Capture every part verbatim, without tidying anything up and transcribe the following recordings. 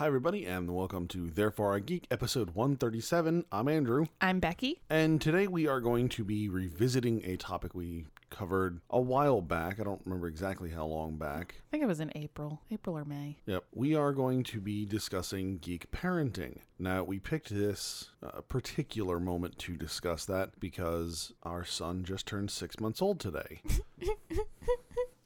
Hi, everybody, and welcome to Therefore a Geek, episode one thirty-seven. I'm Andrew. I'm Becky. And today we are going to be revisiting a topic we covered a while back. I don't remember exactly how long back. I think it was in April. April or May. Yep. We are going to be discussing geek parenting. Now, we picked this uh, particular moment to discuss that because our son just turned six months old today.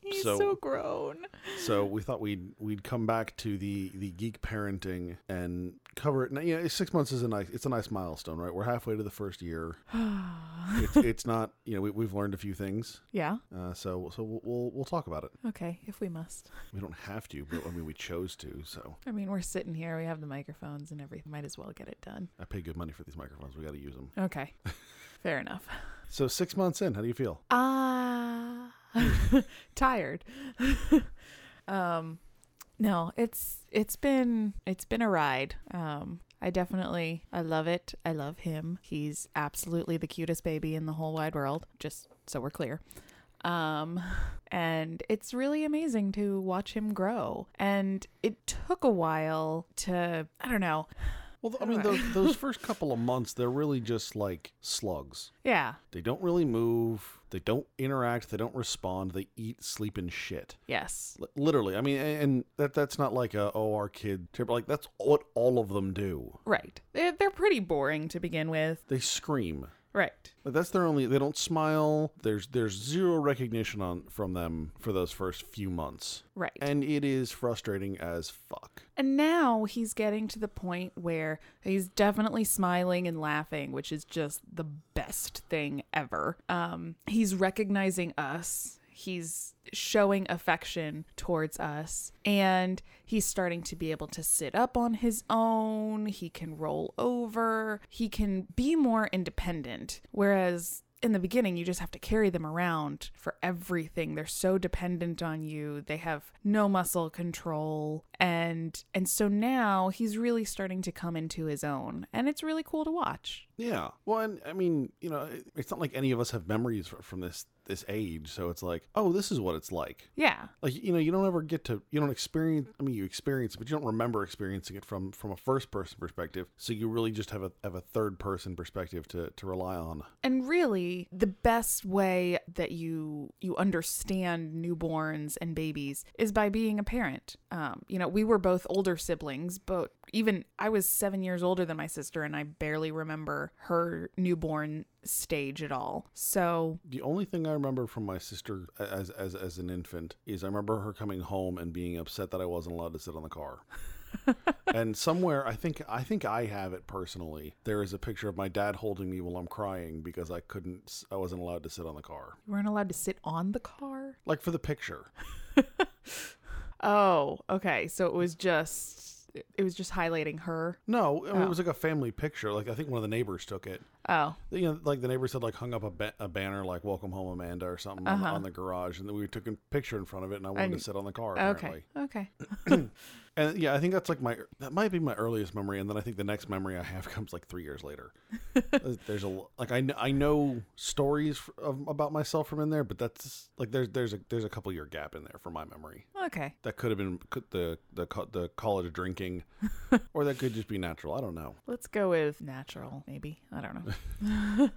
He's so, so grown. So we thought we'd we'd come back to the, the geek parenting and cover it. Now, you know, six months is a nice it's a nice milestone, right? We're halfway to the first year. it's, it's not, you know, we, we've learned a few things. Yeah. Uh, so so we'll, we'll we'll talk about it. Okay, if we must. We don't have to, but I mean, we chose to. So I mean, we're sitting here. We have the microphones and everything. Might as well get it done. I pay good money for these microphones. We got to use them. Okay. Fair enough. So six months in, how do you feel? Ah. Uh... Tired. um no it's it's been it's been a ride. um I definitely I love it. I love him. He's absolutely the cutest baby in the whole wide world, just so we're clear. Um and it's really amazing to watch him grow, and it took a while to I don't know Well, I mean, those, those first couple of months, they're really just like slugs. Yeah. They don't really move. They don't interact. They don't respond. They eat, sleep, and shit. Yes. L- literally. I mean, and that that's not like a, oh, our kid. Like, that's what all of them do. Right. They're, they're pretty boring to begin with. They scream. Right. But that's their only, they don't smile. There's there's zero recognition on from them for those first few months. Right. And it is frustrating as fuck. And now he's getting to the point where he's definitely smiling and laughing, which is just the best thing ever. Um, he's recognizing us. He's showing affection towards us, and he's starting to be able to sit up on his own. He can roll over. He can be more independent, whereas in the beginning, you just have to carry them around for everything. They're so dependent on you. They have no muscle control. And and so now he's really starting to come into his own. And it's really cool to watch. Yeah. Well, and I mean, you know, it's not like any of us have memories from this this age. So it's like, oh, this is what it's like. Yeah. Like, you know, you don't ever get to, you don't experience, I mean, you experience it, but you don't remember experiencing it from, from a first person perspective. So you really just have a have a third person perspective to, to rely on. And really, the best way that you, you understand newborns and babies is by being a parent. Um, you know, we were both older siblings, but even I was seven years older than my sister, and I barely remember her newborn stage at all. So the only thing I remember from my sister as as as an infant is I remember her coming home and being upset that I wasn't allowed to sit on the car. And somewhere, I think I think I have it personally, there is a picture of my dad holding me while I'm crying because I couldn't, I wasn't allowed to sit on the car. You weren't allowed to sit on the car? Like for the picture. Oh, okay. So it was just... It was just highlighting her? No, I mean, oh. It was like a family picture. Like, I think one of the neighbors took it. Oh. You know, like the neighbors had like hung up a, ba- a banner like, welcome home, Amanda, or something uh-huh. on, on the garage. And then we took a picture in front of it, and I wanted and, to sit on the car, apparently. Okay, okay. And yeah, I think that's like my, that might be my earliest memory. And then I think the next memory I have comes like three years later. There's a, like, I, I know stories of, about myself from in there, but that's like, there's, there's a, there's a couple year gap in there for my memory. Okay. That could have been the, the, the college drinking, or that could just be natural. I don't know. Let's go with natural. Maybe. I don't know.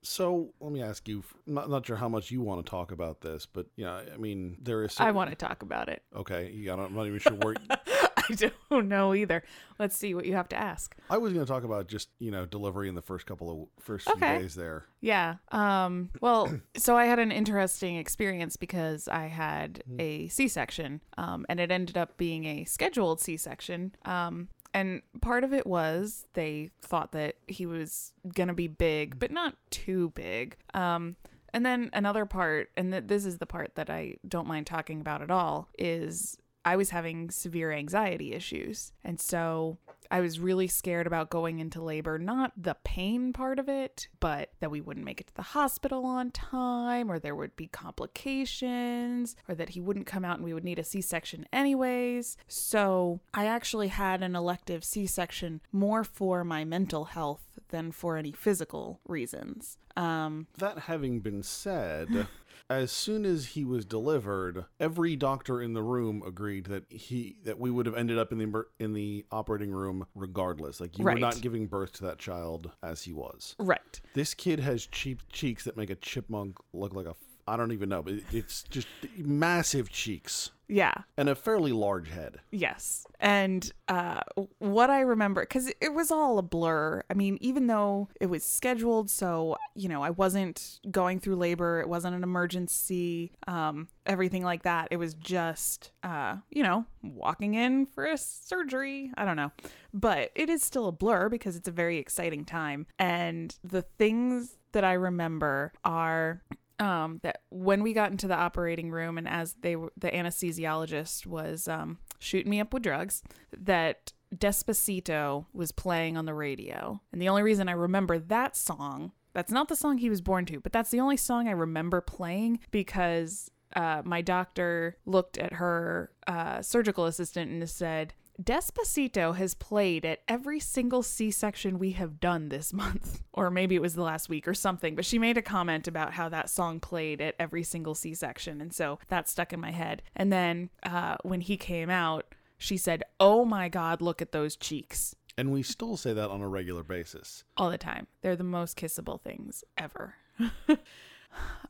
So let me ask you, I'm not, not sure how much you want to talk about this, but yeah, I mean, there is. Some... I want to talk about it. Okay. Yeah, I'm not even sure where. I don't know either. Let's see what you have to ask. I was going to talk about just, you know, delivery in the first couple of first okay. few days there. Yeah. Um, well, so I had an interesting experience because I had a C-section, um, and it ended up being a scheduled C-section. Um, And part of it was they thought that he was going to be big, but not too big. Um, and then another part, and th- this is the part that I don't mind talking about at all, is I was having severe anxiety issues. And so I was really scared about going into labor, not the pain part of it, but that we wouldn't make it to the hospital on time, or there would be complications, or that he wouldn't come out and we would need a C-section anyways. So I actually had an elective C-section more for my mental health than for any physical reasons. Um, that having been said, as soon as he was delivered, every doctor in the room agreed that he that we would have ended up in the in the operating room regardless. Like, you right. were not giving birth to that child as he was. Right. This kid has cheap cheeks that make a chipmunk look like a, I don't even know, but it's just massive cheeks. Yeah. And a fairly large head. Yes. And uh, what I remember, because it was all a blur. I mean, even though it was scheduled, so, you know, I wasn't going through labor. It wasn't an emergency, um, everything like that. It was just, uh, you know, walking in for a surgery. I don't know. But it is still a blur because it's a very exciting time. And the things that I remember are... Um, that when we got into the operating room and as they were, the anesthesiologist was um, shooting me up with drugs, that Despacito was playing on the radio. And the only reason I remember that song, that's not the song he was born to, but that's the only song I remember playing because uh, my doctor looked at her uh, surgical assistant and said, Despacito has played at every single C-section we have done this month, or maybe it was the last week or something, but she made a comment about how that song played at every single C-section, and so that stuck in my head. And then uh, when he came out, she said, oh my God, look at those cheeks. And we still say that on a regular basis. All the time. They're the most kissable things ever.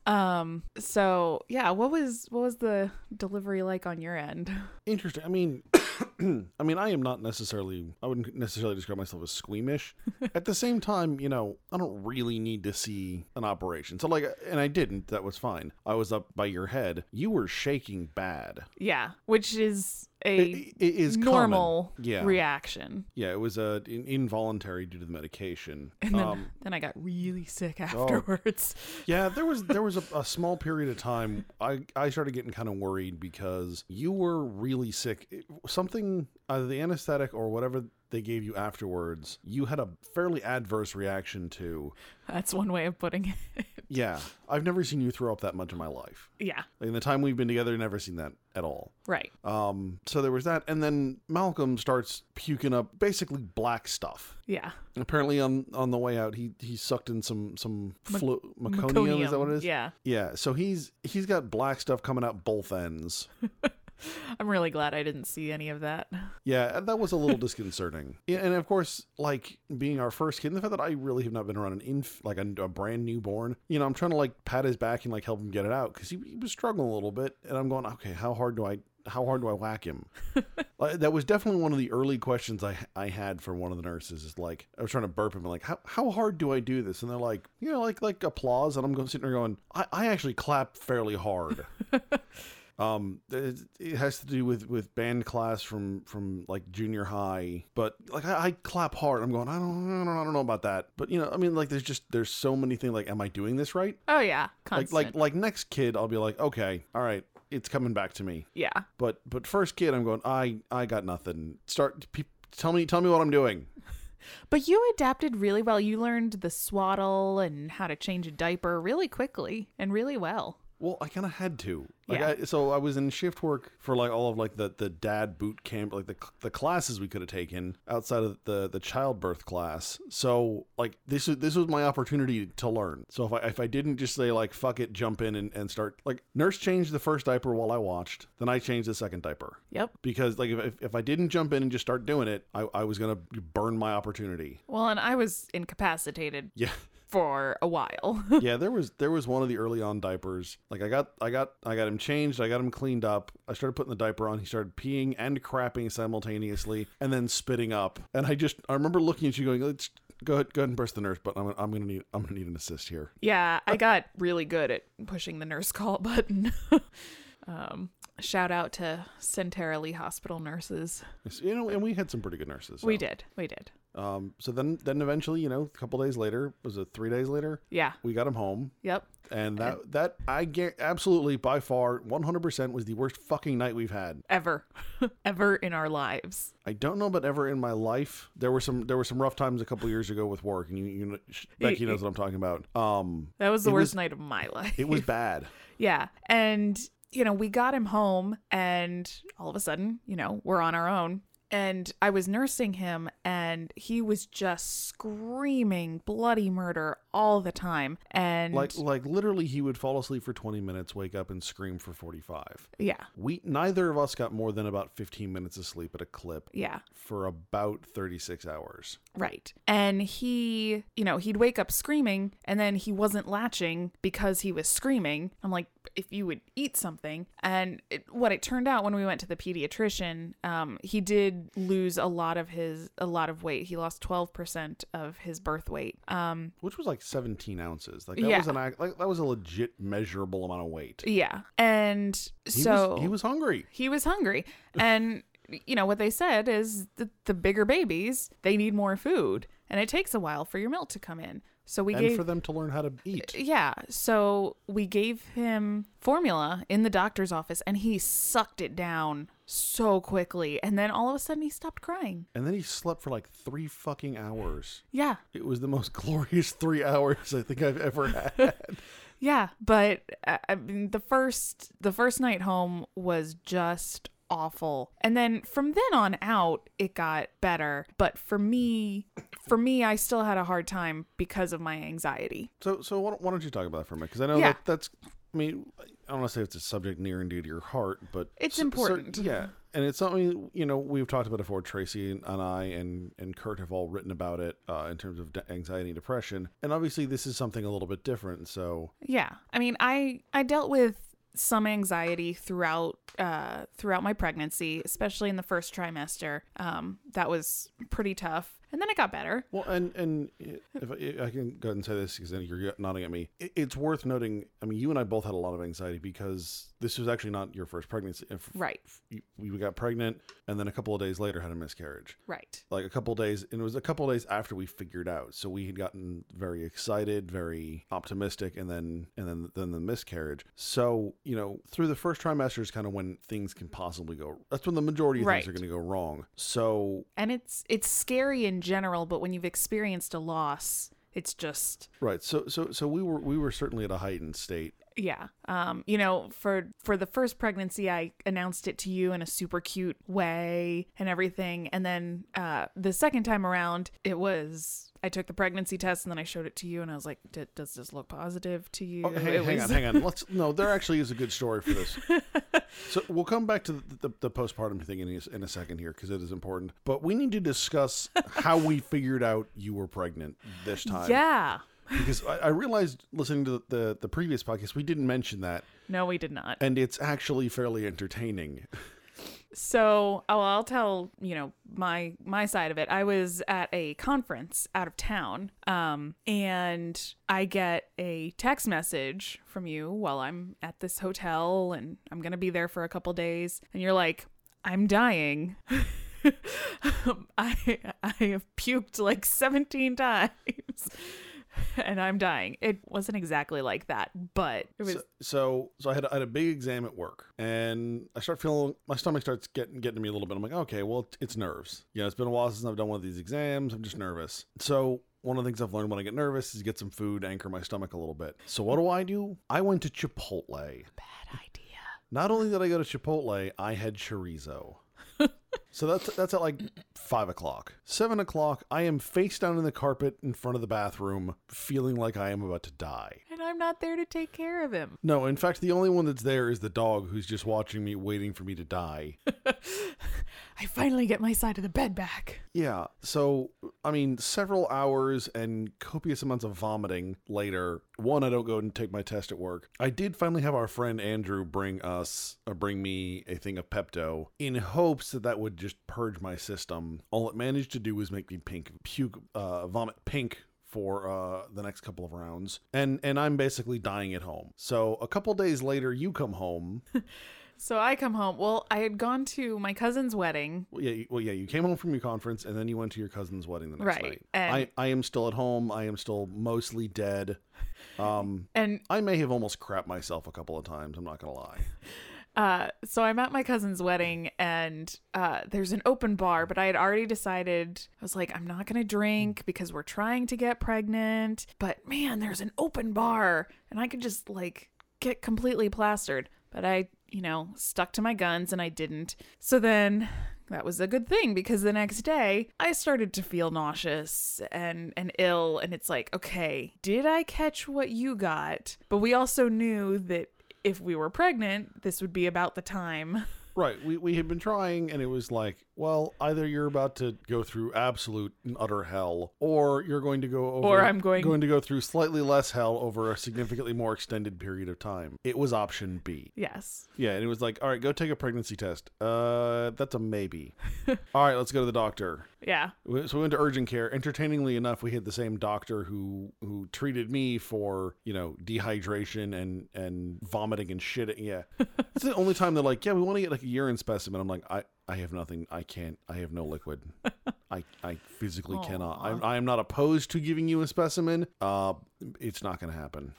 Um, so yeah, what was, what was the delivery like on your end? Interesting. I mean, I mean, I am not necessarily, I wouldn't necessarily describe myself as squeamish. At the same time, you know, I don't really need to see an operation. So like, and I didn't, that was fine. I was up by your head. You were shaking bad. Yeah. Which is a it, it is normal yeah. reaction. Yeah. It was a in, involuntary due to the medication. And then, um, then I got really sick afterwards. Oh, yeah. There was, there was a, a small period of time. I, I started getting kind of worried because you were really sick. It, something, either the anesthetic or whatever they gave you afterwards, you had a fairly adverse reaction to. That's one way of putting it. Yeah. I've never seen you throw up that much in my life. Yeah. Like in the time we've been together, I've never seen that at all. Right. Um, so there was that. And then Malcolm starts puking up basically black stuff. Yeah. Apparently on, on the way out, he, he sucked in some, some flu- M- meconium, meconium. Is that what it is? Yeah. Yeah. So he's, he's got black stuff coming out both ends. I'm really glad I didn't see any of that. Yeah, that was a little disconcerting. And of course, like being our first kid, and the fact that I really have not been around an inf- like a, a brand newborn, you know, I'm trying to like pat his back and like help him get it out because he, he was struggling a little bit. And I'm going, okay, how hard do I, how hard do I whack him? Like, that was definitely one of the early questions I I had for one of the nurses. Is like, I was trying to burp him and like, how how hard do I do this? And they're like, you know, like like applause. And I'm going sitting there going, I I actually clap fairly hard. Um, it, it has to do with, with band class from, from like junior high, but like I, I clap hard. I'm going, I don't, I don't, I don't know about that. But you know, I mean, like there's just, there's so many things like, am I doing this right? Oh yeah. Constant. Like, like, like next kid, I'll be like, okay, all right. It's coming back to me. Yeah. But, but first kid, I'm going, I, I got nothing. Start pe- tell me, tell me what I'm doing. But you adapted really well. You learned the swaddle and how to change a diaper really quickly and really well. Well, I kind of had to. Like yeah. I, so I was in shift work for like all of like the, the dad boot camp, like the the classes we could have taken outside of the, the childbirth class. So like this was this was my opportunity to learn. So if I if I didn't just say like fuck it, jump in and, and start like nurse changed the first diaper while I watched, then I changed the second diaper. Yep. Because like if if I didn't jump in and just start doing it, I, I was gonna burn my opportunity. Well, and I was incapacitated. Yeah. For a while. Yeah, there was there was one of the early on diapers. Like I got I got I got him changed, I got him cleaned up. I started putting the diaper on. He started peeing and crapping simultaneously, and then spitting up. And I just I remember looking at you going, let's go ahead go ahead and press the nurse button. I'm I'm gonna need I'm gonna need an assist here. Yeah, I got really good at pushing the nurse call button. um Shout out to Sentara Lee hospital nurses. You know, and we had some pretty good nurses. So. We did. We did. Um, so then, then eventually, you know, a couple days later, was it three days later? Yeah. We got him home. Yep. And that, and that I get absolutely by far one hundred percent was the worst fucking night we've had. Ever. Ever in our lives. I don't know, but ever in my life. There were some, there were some rough times a couple years ago with work and you, you know, Becky knows what I'm talking about. Um, that was the worst was, night of my life. It was bad. Yeah. And you know, we got him home and all of a sudden, you know, we're on our own. And I was nursing him, and he was just screaming bloody murder all the time. And like, like literally, he would fall asleep for twenty minutes, wake up, and scream for forty-five. Yeah. We neither of us got more than about fifteen minutes of sleep at a clip. Yeah. For about thirty-six hours. Right. And he, you know, he'd wake up screaming, and then he wasn't latching because he was screaming. I'm like, if you would eat something. And it, what it turned out when we went to the pediatrician, um, he did lose a lot of his a lot of weight. He lost twelve percent of his birth weight, um which was like seventeen ounces. Like that yeah. was an like that was a legit measurable amount of weight. Yeah. And he so was, he was hungry he was hungry and you know what they said is that the bigger babies, they need more food, and it takes a while for your milk to come in. So we and gave, for them to learn how to eat. Yeah. So we gave him formula in the doctor's office, and he sucked it down so quickly. And then all of a sudden he stopped crying. And then he slept for like three fucking hours. Yeah. It was the most glorious three hours I think I've ever had. Yeah. But I mean, the first, the first night home was just awful. And then from then on out, it got better. But for me, for me, I still had a hard time because of my anxiety. So, so why don't you talk about that for a minute? Because I know yeah. that that's, I mean, I don't want to say it's a subject near and dear to your heart, but it's c- important. Certain, yeah. And it's something, you know, we've talked about it before. Tracy and I and, and Kurt have all written about it uh, in terms of de- anxiety and depression. And obviously this is something a little bit different. So yeah, I mean, I, I dealt with some anxiety throughout uh throughout my pregnancy, especially in the first trimester. Um that was pretty tough, and then it got better. Well, and and if I, if I can go ahead and say this because you're nodding at me, it's worth noting, I mean, you and I both had a lot of anxiety because this was actually not your first pregnancy. If right we got pregnant and then a couple of days later had a miscarriage. Right. Like a couple of days, and it was a couple of days after we figured out, so we had gotten very excited, very optimistic, and then and then then the miscarriage. So you know, through the first trimester is kind of when things can possibly go, that's when the majority of right. things are going to go wrong. So and it's it's scary in general, but when you've experienced a loss, it's just right. So so so we were we were certainly at a heightened state. Yeah. Um, you know, for, for the first pregnancy, I announced it to you in a super cute way and everything. And then uh, the second time around, it was, I took the pregnancy test and then I showed it to you and I was like, does this look positive to you? Oh, hang, it hang was... on, hang on. Let's, no, there actually is a good story for this. So we'll come back to the, the, the postpartum thing in a, in a second here because it is important. But we need to discuss how we figured out you were pregnant this time. Yeah. Because I, I realized listening to the, the, the previous podcast, we didn't mention that. No, we did not. And it's actually fairly entertaining. So oh, I'll tell, you know, my my side of it. I was at a conference out of town, um, and I get a text message from you while I'm at this hotel, and I'm going to be there for a couple days. And you're like, I'm dying. I I have puked like seventeen times. And I'm dying. It wasn't exactly like that, but it was. So, so, so I had a, I had a big exam at work, and I start feeling my stomach starts getting getting to me a little bit. I'm like, okay, well, it's nerves. You know, it's been a while since I've done one of these exams. I'm just nervous. So one of the things I've learned when I get nervous is get some food, anchor my stomach a little bit. So what do I do? I went to Chipotle. Bad idea. Not only did I go to Chipotle, I had chorizo. So that's that's at like five o'clock. Seven o'clock, I am face down in the carpet in front of the bathroom, feeling like I am about to die. And I'm not there to take care of him. No, in fact, the only one that's there is the dog who's just watching me, waiting for me to die. I finally get my side of the bed back. Yeah. So, I mean, several hours and copious amounts of vomiting later. One, I don't go and take my test at work. I did finally have our friend Andrew bring us, or bring me a thing of Pepto in hopes that that would just purge my system. All it managed to do was make me pink, puke, uh, vomit pink for uh, the next couple of rounds. And, and I'm basically dying at home. So a couple days later, you come home. So I come home. Well, I had gone to my cousin's wedding. Well, yeah, well, yeah. You came home from your conference, and then you went to your cousin's wedding the next right. night. And I, I am still at home. I am still mostly dead. Um, and I may have almost crapped myself a couple of times. I'm not going to lie. Uh, so I'm at my cousin's wedding, and uh, there's an open bar, but I had already decided, I was like, I'm not going to drink because we're trying to get pregnant. But man, there's an open bar, and I could just like get completely plastered. But I... you know, stuck to my guns and I didn't. So then That was a good thing, because the next day I started to feel nauseous and, and ill. And it's like, okay, did I catch what you got? But we also knew that if we were pregnant, this would be about the time. Right. We we had been trying, and it was like, well, either you're about to go through absolute and utter hell, or you're going to go over, or I'm going... going to go through slightly less hell over a significantly more extended period of time. It was option B. Yes. Yeah, and it was like, all right, go take a pregnancy test. Uh, that's a maybe. All right, let's go to the doctor. Yeah. So we went to urgent care. Entertainingly enough, we had the same doctor who who treated me for, you know, dehydration and, and vomiting and shitting. Yeah. It's the only time they're like, yeah, we want to get like a urine specimen. I'm like, I, I have nothing. I can't. I have no liquid. I, I physically Aww. cannot. I'm, I'm not opposed to giving you a specimen. Uh, it's not going to happen.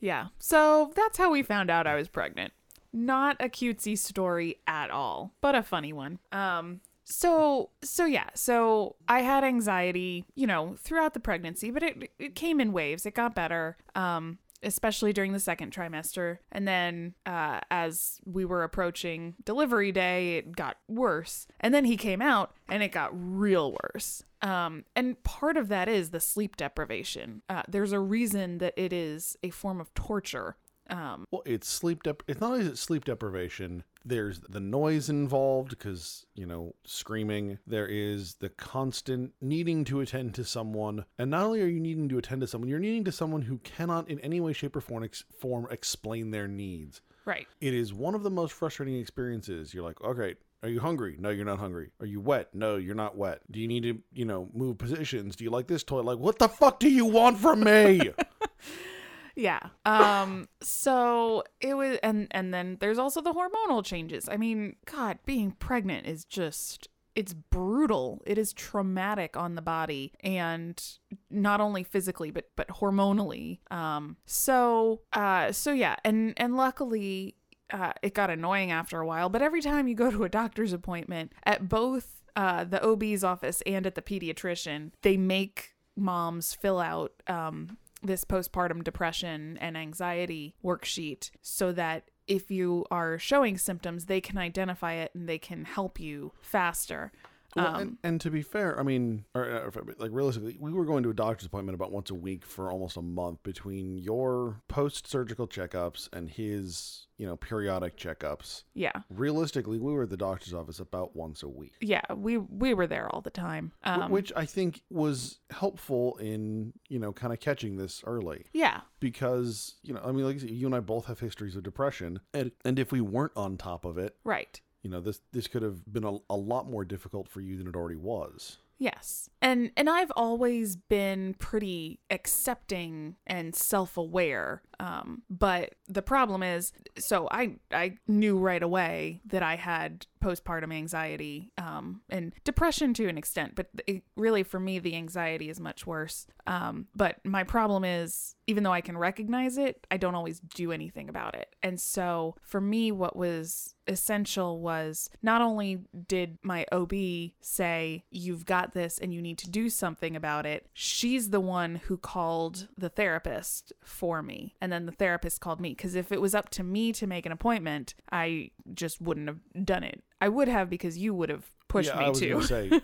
Yeah. So that's how we found out I was pregnant. Not a cutesy story at all, but a funny one. Um... So, so yeah, so I had anxiety, you know, throughout the pregnancy, but it it came in waves. It got better, um, especially during the second trimester. And then uh, as we were approaching delivery day, it got worse. And then he came out and it got real worse. Um, and part of that is the sleep deprivation. Uh, there's a reason that it is a form of torture. Um, well, it's sleep dep- it's not only is it sleep deprivation. There's the noise involved because, you know, screaming. There is the constant needing to attend to someone. And not only are you needing to attend to someone, you're needing to someone who cannot in any way, shape, or form, ex- form explain their needs. Right. It is one of the most frustrating experiences. You're like, okay, are you hungry? No, you're not hungry. Are you wet? No, you're not wet. Do you need to, you know, move positions? Do you like this toy? Like, what the fuck do you want from me? Yeah. Um, so it was, and, and then there's also the hormonal changes. I mean, God, being pregnant is just, it's brutal. It is traumatic on the body, and not only physically, but, but hormonally. Um, so, uh, so yeah. And, and luckily, uh, it got annoying after a while, but every time you go to a doctor's appointment at both, uh, the O B's office and at the pediatrician, they make moms fill out, um, this postpartum depression and anxiety worksheet so that if you are showing symptoms, they can identify it and they can help you faster. Well, um, and, and to be fair, I mean, or, or, like realistically, we were going to a doctor's appointment about once a week for almost a month between your post-surgical checkups and his, you know, periodic checkups. Yeah. Realistically, we were at the doctor's office about once a week. Yeah, we we were there all the time. Um, Which I think was helpful in, you know, kind of catching this early. Yeah. Because, you know, I mean, like you and I both have histories of depression. And, and if we weren't on top of it. Right. You know, this this could have been a, a lot more difficult for you than it already was. Yes. And and I've always been pretty accepting and self-aware. Um, but the problem is, so I, I knew right away that I had postpartum anxiety, um, and depression to an extent, but it, really for me, the anxiety is much worse. Um, but my problem is, even though I can recognize it, I don't always do anything about it. And so for me, what was essential was not only did my O B say, you've got this and you need to do something about it. She's the one who called the therapist for me. And then the therapist called me, because if it was up to me to make an appointment, I just wouldn't have done it. I would have, because you would have pushed yeah, me I was to. Gonna say,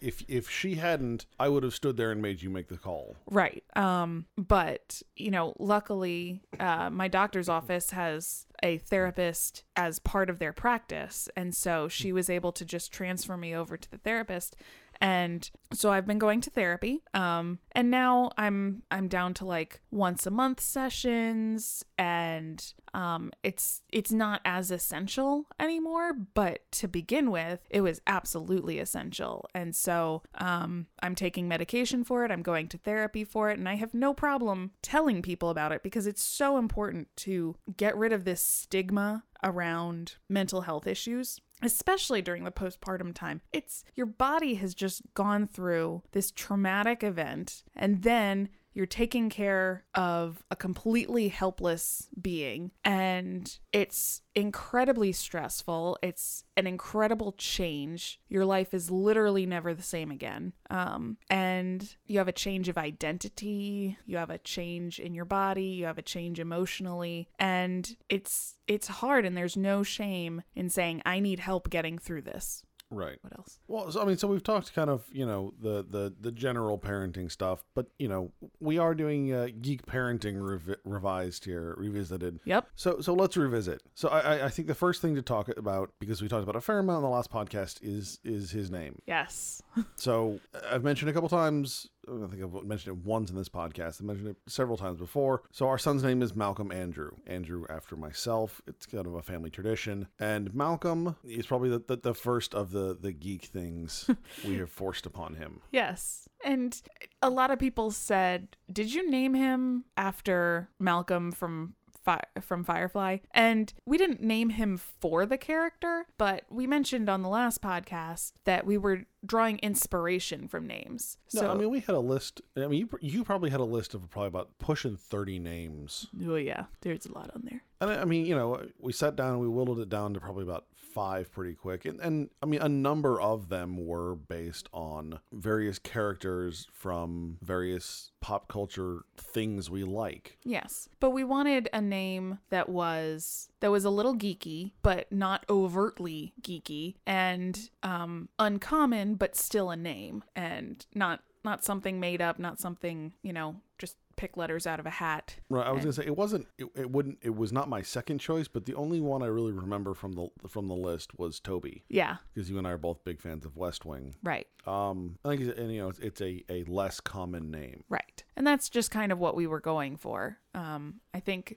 if if she hadn't, I would have stood there and made you make the call. Right. Um. But you know, luckily, uh, my doctor's office has a therapist as part of their practice, and so she was able to just transfer me over to the therapist. And so I've been going to therapy, um, and now I'm I'm down to like once a month sessions, and um, it's it's not as essential anymore. But to begin with, it was absolutely essential, and so um, I'm taking medication for it. I'm going to therapy for it, and I have no problem telling people about it because it's so important to get rid of this stigma around mental health issues. Especially during the postpartum time, it's your body has just gone through this traumatic event, and then you're taking care of a completely helpless being, and it's incredibly stressful. It's an incredible change. Your life is literally never the same again. Um, and you have a change of identity. You have a change in your body. You have a change emotionally. And it's it's hard, and there's no shame in saying, I need help getting through this. Right. What else? Well, so, I mean, so we've talked kind of, you know, the, the, the general parenting stuff, but, you know, we are doing uh, geek parenting rev- revised here, revisited. Yep. So so let's revisit. So I, I think the first thing to talk about, because we talked about a fair amount in the last podcast, is is his name. Yes. So I've mentioned a couple times. I think I've mentioned it once in this podcast. I mentioned it several times before. So our son's name is Malcolm Andrew. Andrew after myself. It's kind of a family tradition. And Malcolm is probably the, the, the first of the, the geek things we have forced upon him. Yes. And a lot of people said, did you name him after Malcolm from... Fi- from Firefly? And we didn't name him for the character, but we mentioned on the last podcast that we were drawing inspiration from names. So no, I mean, we had a list. I mean, you you probably had a list of probably about pushing thirty names. Oh yeah, there's a lot on there. And I mean, you know, we sat down and we whittled it down to probably about five pretty quick, and and I mean, a number of them were based on various characters from various pop culture things we like. Yes, but we wanted a name that was that was a little geeky, but not overtly geeky, and um, uncommon, but still a name, and not not something made up, not something, you know, just pick letters out of a hat. Right. I was and, gonna say it wasn't. It, it wouldn't. It was not my second choice, but the only one I really remember from the from the list was Toby. Yeah. Because you and I are both big fans of West Wing. Right. Um. I think it's, and you know it's, it's a a less common name. Right. And that's just kind of what we were going for. Um. I think,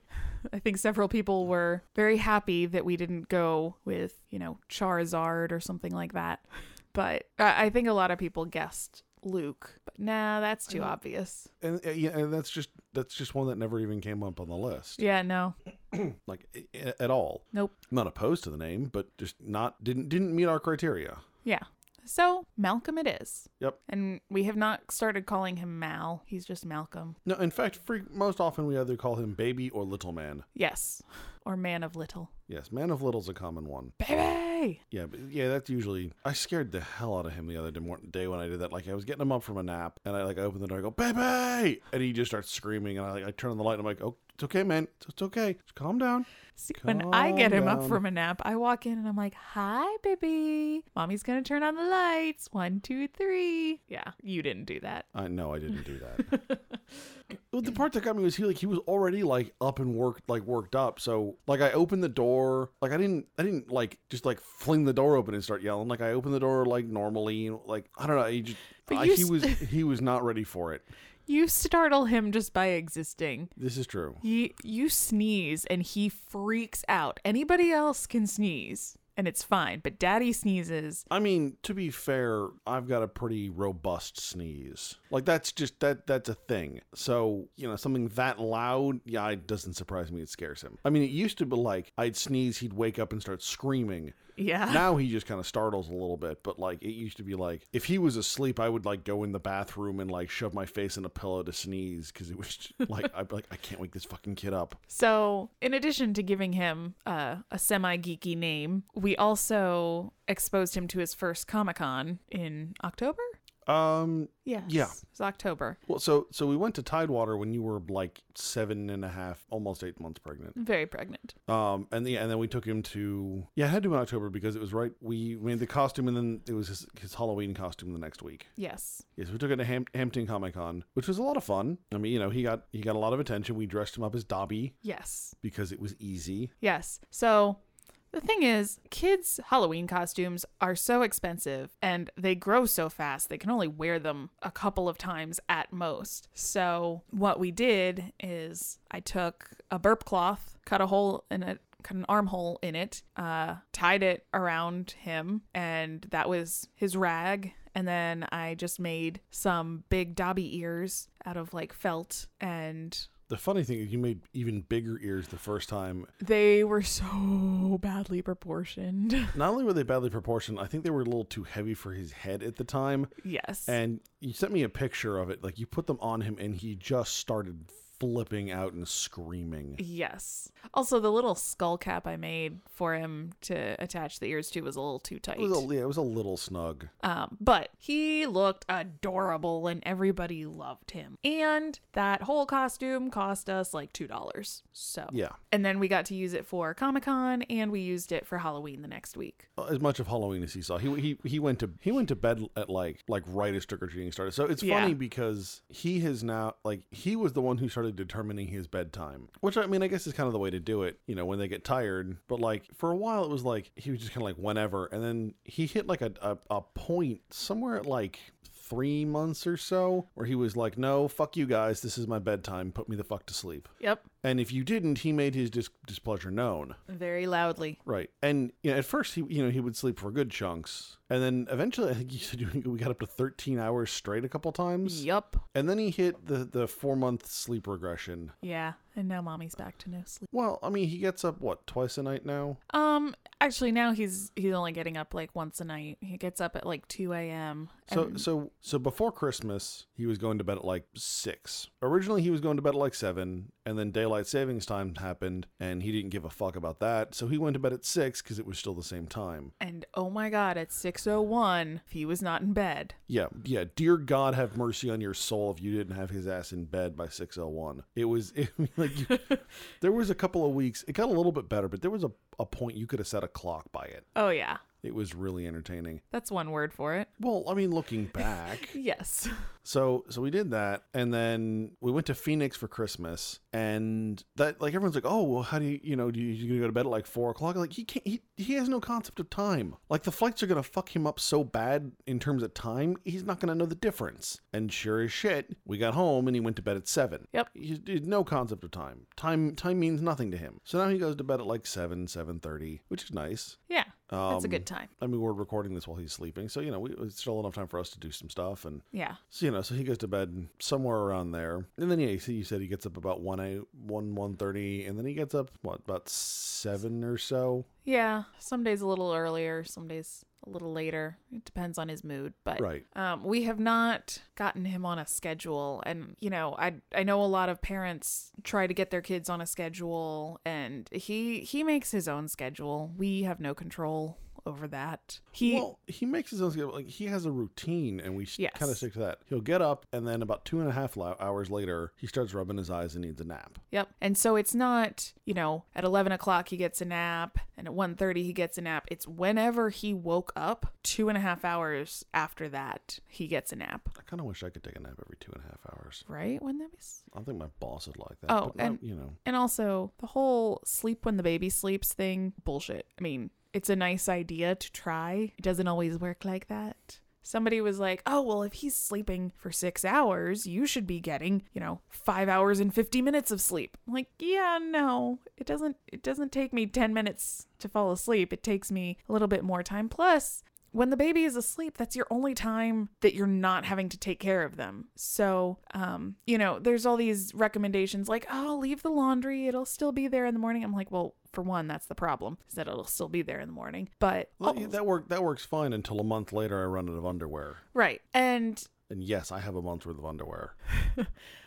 I think several people were very happy that we didn't go with, you know, Charizard or something like that, but I, I think a lot of people guessed Luke, but nah, that's too obvious. And uh, yeah, and that's just that's just one that never even came up on the list. Yeah, no, like at all. Nope. I'm not opposed to the name, but just not didn't didn't meet our criteria. Yeah. So Malcolm it is. Yep. And we have not started calling him Mal. He's just Malcolm. No, in fact, free, most often we either call him Baby or Little Man. Yes. Or Man of Little. Yes, Man of Little's a common one. Baby! Yeah, but yeah, that's usually... I scared the hell out of him the other day when I did that. Like, I was getting him up from a nap, and I like opened the door and I go, Baby! And he just starts screaming, and I like I turn on the light, and I'm like, oh, it's okay, man. It's okay. Just calm down. See, calm when I get him down. Up from a nap, I walk in, and I'm like, hi, baby. Mommy's going to turn on the lights. One, two, three. Yeah, you didn't do that. I uh, No, I didn't do that. The part that got me was he like he was already like up and worked like worked up. So like I opened the door, like I didn't I didn't like just like fling the door open and start yelling. Like I opened the door like normally, and like I don't know. He just I, he st- was he was not ready for it. You startle him just by existing. This is true. You you sneeze and he freaks out. Anybody else can sneeze and it's fine, but Daddy sneezes. I mean, to be fair, I've got a pretty robust sneeze. Like, that's just, that that's a thing. So, you know, something that loud, yeah, it doesn't surprise me. It scares him. I mean, it used to be like, I'd sneeze, he'd wake up and start screaming. Yeah. Now he just kind of startles a little bit, but like it used to be like if he was asleep, I would like go in the bathroom and like shove my face in a pillow to sneeze because it was like I'd be like I can't wake this fucking kid up. So in addition to giving him uh, a semi geeky name, we also exposed him to his first Comic Con in October. Um. Yes. Yeah. It was October. Well, so so we went to Tidewater when you were like seven and a half, almost eight months pregnant. Very pregnant. Um. And yeah, and then we took him to yeah, it had to be in October because it was right. We made the costume and then it was his, his Halloween costume the next week. Yes. Yes. We took him to Ham- Hampton Comic Con, which was a lot of fun. I mean, you know, he got he got a lot of attention. We dressed him up as Dobby. Yes. Because it was easy. Yes. So. The thing is, kids' Halloween costumes are so expensive and they grow so fast. They can only wear them a couple of times at most. So what we did is I took a burp cloth, cut a hole in it, cut an armhole in it, uh, tied it around him, and that was his rag. And then I just made some big Dobby ears out of like felt and... The funny thing is you made even bigger ears the first time. They were so badly proportioned. Not only were they badly proportioned, I think they were a little too heavy for his head at the time. Yes. And you sent me a picture of it. Like you put them on him and he just started flipping out and screaming. Yes. Also, the little skull cap I made for him to attach the ears to was a little too tight. It was a, yeah, it was a little snug. Um, but he looked adorable and everybody loved him. And that whole costume cost us like two dollars. So yeah. And then we got to use it for Comic-Con and we used it for Halloween the next week. As much of Halloween as he saw. He he he went to he went to bed at like like right as trick or treating started. So it's yeah. funny because he has now like he was the one who started determining his bedtime, which I mean I guess is kind of the way to do it, you know, when they get tired. But like for a while it was like he was just kind of like whenever, and then he hit like a a, a point somewhere at like three months or so where he was like, no, fuck you guys, this is my bedtime, put me the fuck to sleep. Yep. And if you didn't, he made his dis- displeasure known very loudly. Right. And you know, at first he you know he would sleep for good chunks, and then eventually I think you said we got up to thirteen hours straight a couple times. Yep. And then he hit the the four month sleep regression. Yeah. And now mommy's back to no sleep. Well, I mean, he gets up, what, twice a night now? Um, actually, now he's he's only getting up like once a night. He gets up at like two a.m. And... So so so before Christmas, he was going to bed at like six. Originally, he was going to bed at like seven, and then daylight savings time happened, and he didn't give a fuck about that. So he went to bed at six because it was still the same time. And oh my God, at six oh one, he was not in bed. Yeah, yeah. Dear God, have mercy on your soul if you didn't have his ass in bed by six oh one. It was... It, like you, there was a couple of weeks, it got a little bit better, but there was a, a point you could have set a clock by it. Oh, yeah. It was really entertaining. That's one word for it. Well, I mean, looking back. Yes. So so we did that, and then we went to Phoenix for Christmas, and that like everyone's like, oh, well, how do you, you know, do you, you gonna go to bed at like four o'clock? Like he can't, he, he has no concept of time. Like the flights are gonna fuck him up so bad in terms of time, he's not gonna know the difference. And sure as shit, we got home and he went to bed at seven. Yep. He had no concept of time. Time time means nothing to him. So now he goes to bed at like seven, seven thirty, which is nice. Yeah. Um, that's a good time. I mean, we're recording this while he's sleeping, so you know, we, it's still enough time for us to do some stuff. And yeah. So you know, so he goes to bed somewhere around there, and then yeah, so you said he gets up about one, one thirty, and then he gets up what about seven or so. Yeah, some days a little earlier, some days a little later. It depends on his mood, but right. um, we have not gotten him on a schedule. And, you know, I I know a lot of parents try to get their kids on a schedule, and he he makes his own schedule. We have no control over that. He well, he makes his own schedule. Like he has a routine, and we yes. kind of stick to that. He'll get up, and then about two and a half hours later, he starts rubbing his eyes and needs a nap. Yep. And so it's not, you know, at eleven o'clock he gets a nap, and at one thirty he gets a nap. It's whenever he woke up. Two and a half hours after that, he gets a nap. I kind of wish I could take a nap every two and a half hours. Right? Wouldn't that be? I don't think my boss would like that. Oh, but and not, you know, and also the whole sleep when the baby sleeps thing, bullshit. I mean. It's a nice idea to try. It doesn't always work like that. Somebody was like, oh, well, if he's sleeping for six hours, you should be getting, you know, five hours and fifty minutes of sleep. I'm like, yeah, no, it doesn't. It doesn't take me ten minutes to fall asleep. It takes me a little bit more time. Plus, when the baby is asleep, that's your only time that you're not having to take care of them. So, um, you know, there's all these recommendations like, oh, leave the laundry. It'll still be there in the morning. I'm like, well, for one, that's the problem, is that it'll still be there in the morning. But well, oh. that work that works fine until a month later I run out of underwear. Right. And and yes, I have a month's worth of underwear.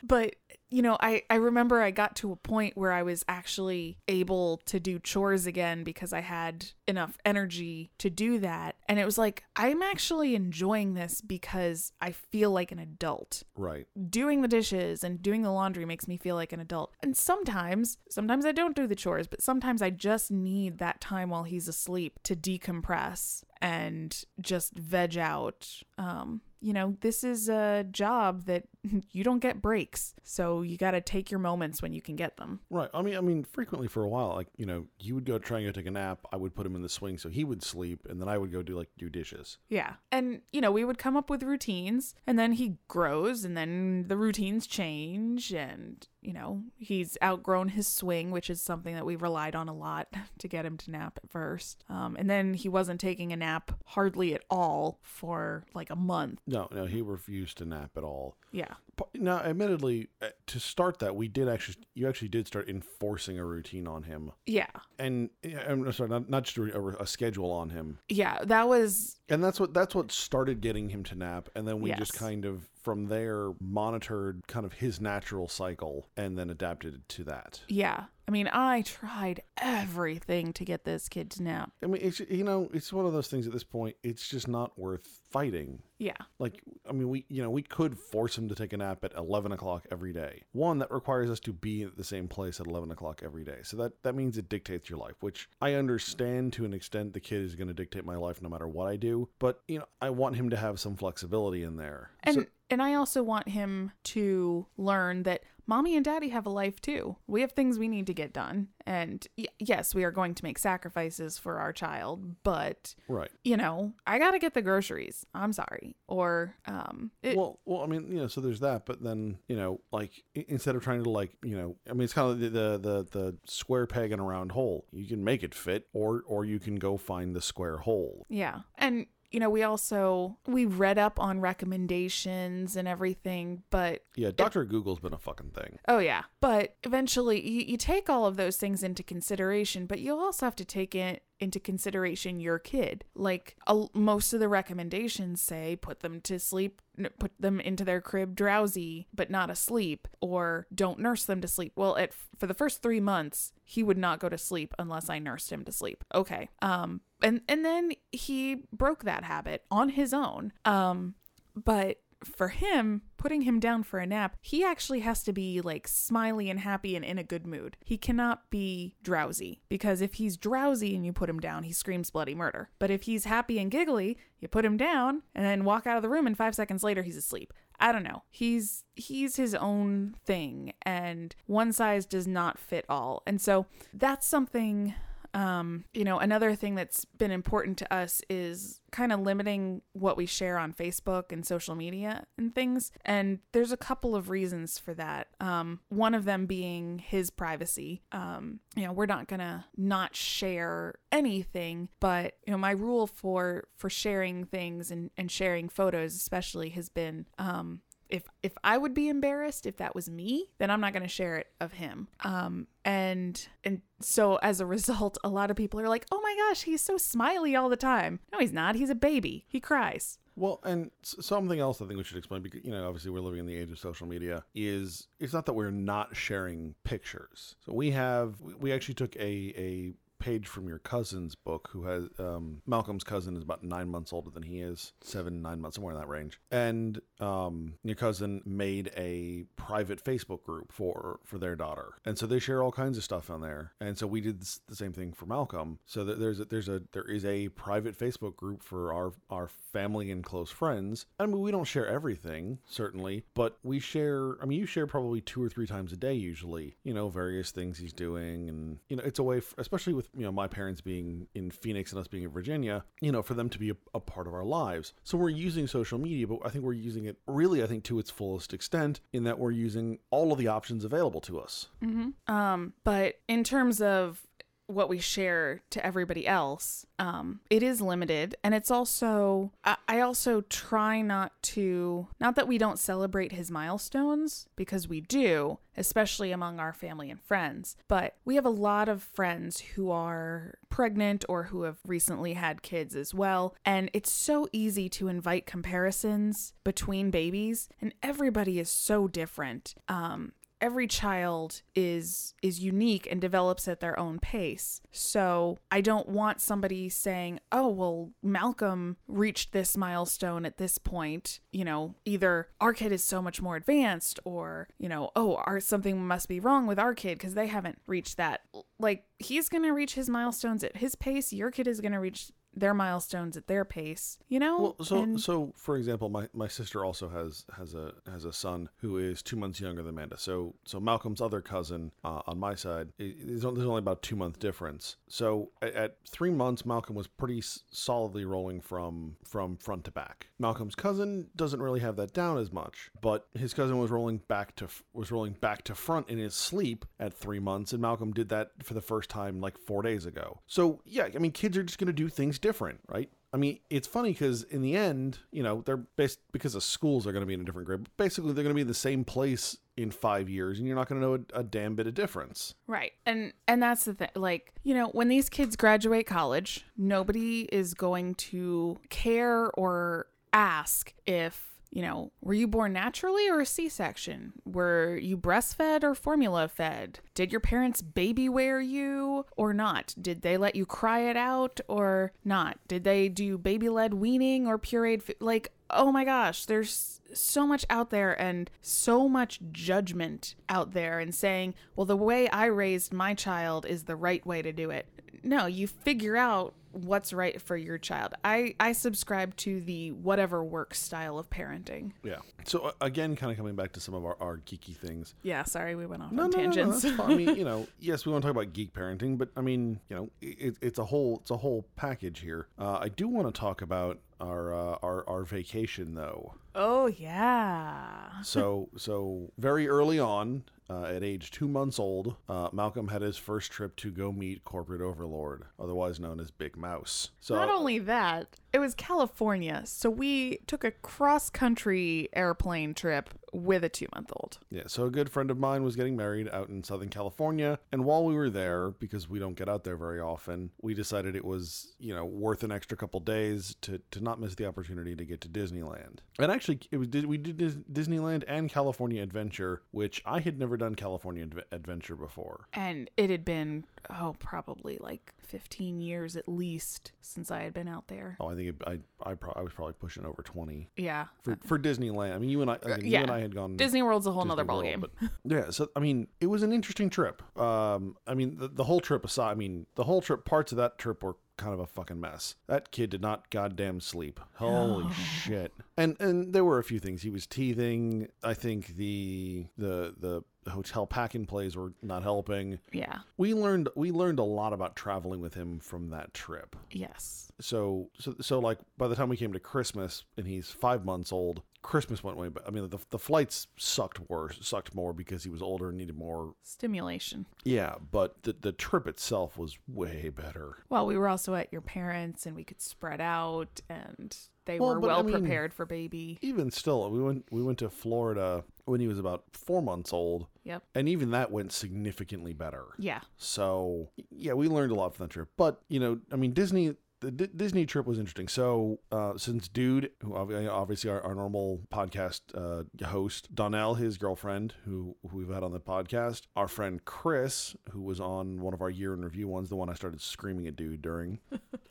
But you know, I, I remember I got to a point where I was actually able to do chores again because I had enough energy to do that. And it was like, I'm actually enjoying this because I feel like an adult. Right. Doing the dishes and doing the laundry makes me feel like an adult. And sometimes, sometimes I don't do the chores, but sometimes I just need that time while he's asleep to decompress and just veg out. Um, you know, this is a job that you don't get breaks, so you got to take your moments when you can get them. Right. I mean, I mean, frequently for a while, like, you know, you would go try and go take a nap. I would put him in the swing so he would sleep, and then I would go do like do dishes. Yeah. And, you know, we would come up with routines, and then he grows, and then the routines change, and, you know, he's outgrown his swing, which is something that we relied on a lot to get him to nap at first. Um, and then he wasn't taking a nap hardly at all for like a month. No, no, he refused to nap at all. Yeah. Now, admittedly, to start that, we did actually, you actually did start enforcing a routine on him. Yeah. And I'm sorry, not, not just a, a schedule on him. Yeah, that was. And that's what, that's what started getting him to nap. And then we yes. just kind of. from there monitored kind of his natural cycle and then adapted to that. Yeah. I mean, I tried everything to get this kid to nap. I mean, it's, you know, it's one of those things at this point, it's just not worth fighting. Yeah. Like, I mean, we, you know, we could force him to take a nap at eleven o'clock every day. One, that requires us to be at the same place at eleven o'clock every day. So that, that means it dictates your life, which I understand to an extent. The kid is going to dictate my life no matter what I do. But, you know, I want him to have some flexibility in there. And so, and I also want him to learn that mommy and daddy have a life too. We have things we need to get done. And y- yes, we are going to make sacrifices for our child, but right. you know, I got to get the groceries. I'm sorry. Or, um, it- well, well, I mean, you know, so there's that, but then, you know, like instead of trying to like, you know, I mean, it's kind of the, the, the, the square peg in a round hole. You can make it fit or, or you can go find the square hole. Yeah. And, you know, we also, we read up on recommendations and everything, but... Yeah, Doctor It, Google's been a fucking thing. Oh, yeah. But eventually, you, you take all of those things into consideration, but you also have to take it into consideration your kid. Like, a, most of the recommendations say, put them to sleep, put them into their crib drowsy, but not asleep, or don't nurse them to sleep. Well, at for the first three months, he would not go to sleep unless I nursed him to sleep. Okay. Um... And and then he broke that habit on his own. Um, but for him, putting him down for a nap, he actually has to be like smiley and happy and in a good mood. He cannot be drowsy, because if he's drowsy and you put him down, he screams bloody murder. But if he's happy and giggly, you put him down and then walk out of the room and five seconds later, he's asleep. I don't know. He's he's his own thing, and one size does not fit all. And so that's something... Um, you know, another thing that's been important to us is kind of limiting what we share on Facebook and social media and things. And there's a couple of reasons for that. Um, one of them being his privacy. Um, you know, we're not going to not share anything, but you know, my rule for, for sharing things and, and sharing photos especially has been, um, if, if I would be embarrassed, if that was me, then I'm not going to share it of him. Um, And and so as a result, a lot of people are like, oh my gosh, he's so smiley all the time. No, he's not. He's a baby. He cries. Well, and something else I think we should explain, because, you know, obviously we're living in the age of social media, is it's not that we're not sharing pictures. So we have, we actually took a, a page from your cousin's book, who has, um, Malcolm's cousin is about nine months older than he is, seven, nine months, somewhere in that range. And um, your cousin made a private Facebook group for, for their daughter. And so they share all kinds of stuff on there. And so we did the same thing for Malcolm. So there's a, there's a, there is a private Facebook group for our, our family and close friends. I mean, we don't share everything, certainly, but we share, I mean, you share probably two or three times a day, usually, you know, various things he's doing. And, you know, it's a way, for, especially with, you know, my parents being in Phoenix and us being in Virginia, you know, for them to be a, a part of our lives. So we're using social media, but I think we're using it really, I think, to its fullest extent, in that we're using all of the options available to us. Mm-hmm. Um, but in terms of what we share to everybody else, um, it is limited. And it's also, I, I also try not to, not that we don't celebrate his milestones, because we do, especially among our family and friends. But we have a lot of friends who are pregnant or who have recently had kids as well. And it's so easy to invite comparisons between babies, and everybody is so different. Um, Every child is is unique and develops at their own pace. So I don't want somebody saying, oh, well, Malcolm reached this milestone at this point. You know, either our kid is so much more advanced, or, you know, oh, our, something must be wrong with our kid because they haven't reached that. Like, he's going to reach his milestones at his pace. Your kid is going to reach their milestones at their pace, you know? Well, so, and... so for example, my, my sister also has, has a, has a son who is two months younger than Amanda. So, so Malcolm's other cousin uh, on my side, there's only about two month difference. So at, at three months, Malcolm was pretty solidly rolling from, from front to back. Malcolm's cousin doesn't really have that down as much, but his cousin was rolling back to, was rolling back to front in his sleep at three months. And Malcolm did that for the first time, like four days ago. So yeah, I mean, kids are just going to do things differently. different, right? I mean, it's funny because in the end, you know, they're based because of schools are going to be in a different grade. But basically, they're going to be in the same place in five years, and you're not going to know a, a damn bit of difference. Right. And and that's the thing. Like, you know, when these kids graduate college, nobody is going to care or ask if, you know, were you born naturally or a C-section? Were you breastfed or formula fed? Did your parents baby wear you or not? Did they let you cry it out or not? Did they do baby-led weaning or pureed food? Like, oh my gosh, there's so much out there and so much judgment out there and saying, well, the way I raised my child is the right way to do it. No, you figure out what's right for your child. I, I subscribe to the whatever works style of parenting. Yeah. So again, kind of coming back to some of our, our geeky things. Yeah. Sorry, we went off no, on no, tangents. No, no, I mean, you know, yes, we want to talk about geek parenting, but I mean, you know, it, it's a whole it's a whole package here. Uh, I do want to talk about our uh, our our vacation though. Oh yeah. so so very early on. Uh, at age two months old, uh, Malcolm had his first trip to go meet Corporate Overlord, otherwise known as Big Mouse. So not only that, it was California, so we took a cross-country airplane trip with a two-month-old. Yeah, so a good friend of mine was getting married out in Southern California, and while we were there, because we don't get out there very often, we decided it was, you know, worth an extra couple days to, to not miss the opportunity to get to Disneyland. And actually, it was we did Disneyland and California Adventure, which I had never done California Ad- Adventure before. And it had been, oh, probably like fifteen years at least since I had been out there. Oh, I think it, I I, pro- I was probably pushing over twenty. Yeah. For, for Disneyland. I mean, you and I, I mean, yeah. you and I had gone. Disney World's a whole Disney other ball World, game. But, yeah. So, I mean, it was an interesting trip. Um, I mean, the, the whole trip aside, I mean, the whole trip, parts of that trip were kind of a fucking mess. That kid did not goddamn sleep. Holy oh. shit. And and there were a few things. He was teething. I think the the the hotel pack and plays were not helping. Yeah. We learned we learned a lot about traveling with him from that trip. Yes. So so so like by the time we came to Christmas and he's five months old, Christmas went way back. I mean, the the flights sucked worse, sucked more because he was older and needed more stimulation. Yeah, but the the trip itself was way better. Well, we were also at your parents, and we could spread out, and they well, were well I mean, prepared for baby. Even still, we went we went to Florida when he was about four months old. Yep. And even that went significantly better. Yeah. So yeah, we learned a lot from that trip. But you know, I mean, Disney. The D- Disney trip was interesting. So uh, since Dude, who obviously our, our normal podcast uh, host, Donnell, his girlfriend, who, who we've had on the podcast, our friend Chris, who was on one of our year in review ones, the one I started screaming at Dude during.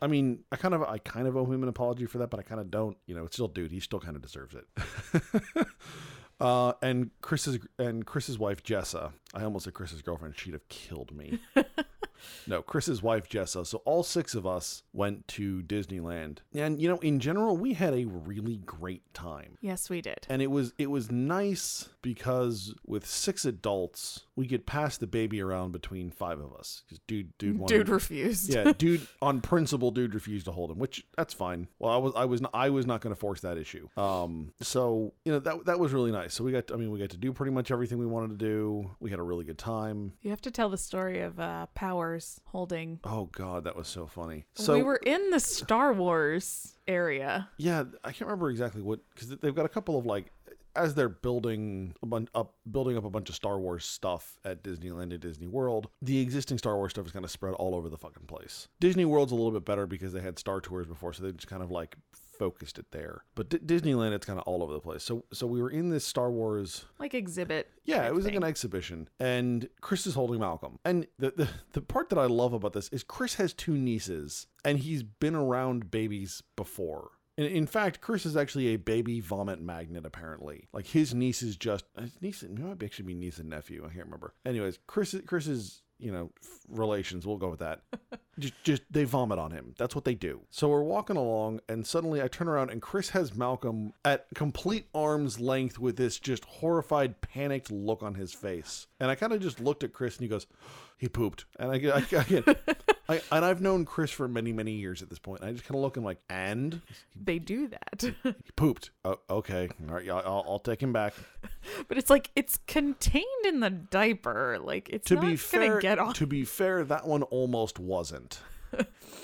I mean, I kind of I kind of owe him an apology for that, but I kind of don't. You know, it's still Dude. He still kind of deserves it. Uh, and Chris's and Chris's wife, Jessa. I almost said Chris's girlfriend. She'd have killed me. No, Chris's wife, Jessa. So all six of us went to Disneyland. And, you know, in general, we had a really great time. Yes, we did. And it was it was nice because with six adults, we could pass the baby around between five of us. Because dude, dude, wanted, dude refused. Yeah, dude, on principle, dude refused to hold him, which that's fine. Well, I was I was not, I was not going to force that issue. Um, so, you know, that that was really nice. So we got to, I mean, we got to do pretty much everything we wanted to do. We had a really good time. You have to tell the story of uh, Power. Holding. Oh God, that was so funny. So we were in the Star Wars area. Yeah, I can't remember exactly what, because they've got a couple of like, as they're building a bun- up, building up a bunch of Star Wars stuff at Disneyland and Disney World, the existing Star Wars stuff is kind of spread all over the fucking place. Disney World's a little bit better because they had Star Tours before, so they just kind of like focused it there. But D- Disneyland, it's kind of all over the place. So so we were in this Star Wars like exhibit. Yeah, it was thing. Like an exhibition. And Chris is holding Malcolm. And the, the the part that I love about this is Chris has two nieces and he's been around babies before. And in fact, Chris is actually a baby vomit magnet, apparently. Like his niece is just his niece. It might actually be niece and nephew. I can't remember. Anyways, Chris Chris is, you know, relations, we'll go with that. just, just they vomit on him. That's what they do. So we're walking along and suddenly I turn around and Chris has Malcolm at complete arm's length with this just horrified, panicked look on his face. And I kind of just looked at Chris and he goes, he pooped. And I get, I, I get, I, and I've known Chris for many, many years at this point. And I just kind of look and I'm like, and they do that. He pooped. Oh, okay. All right. I'll, I'll take him back. But it's like, it's contained in the diaper. Like it's to not going to get off. To be fair, that one almost wasn't.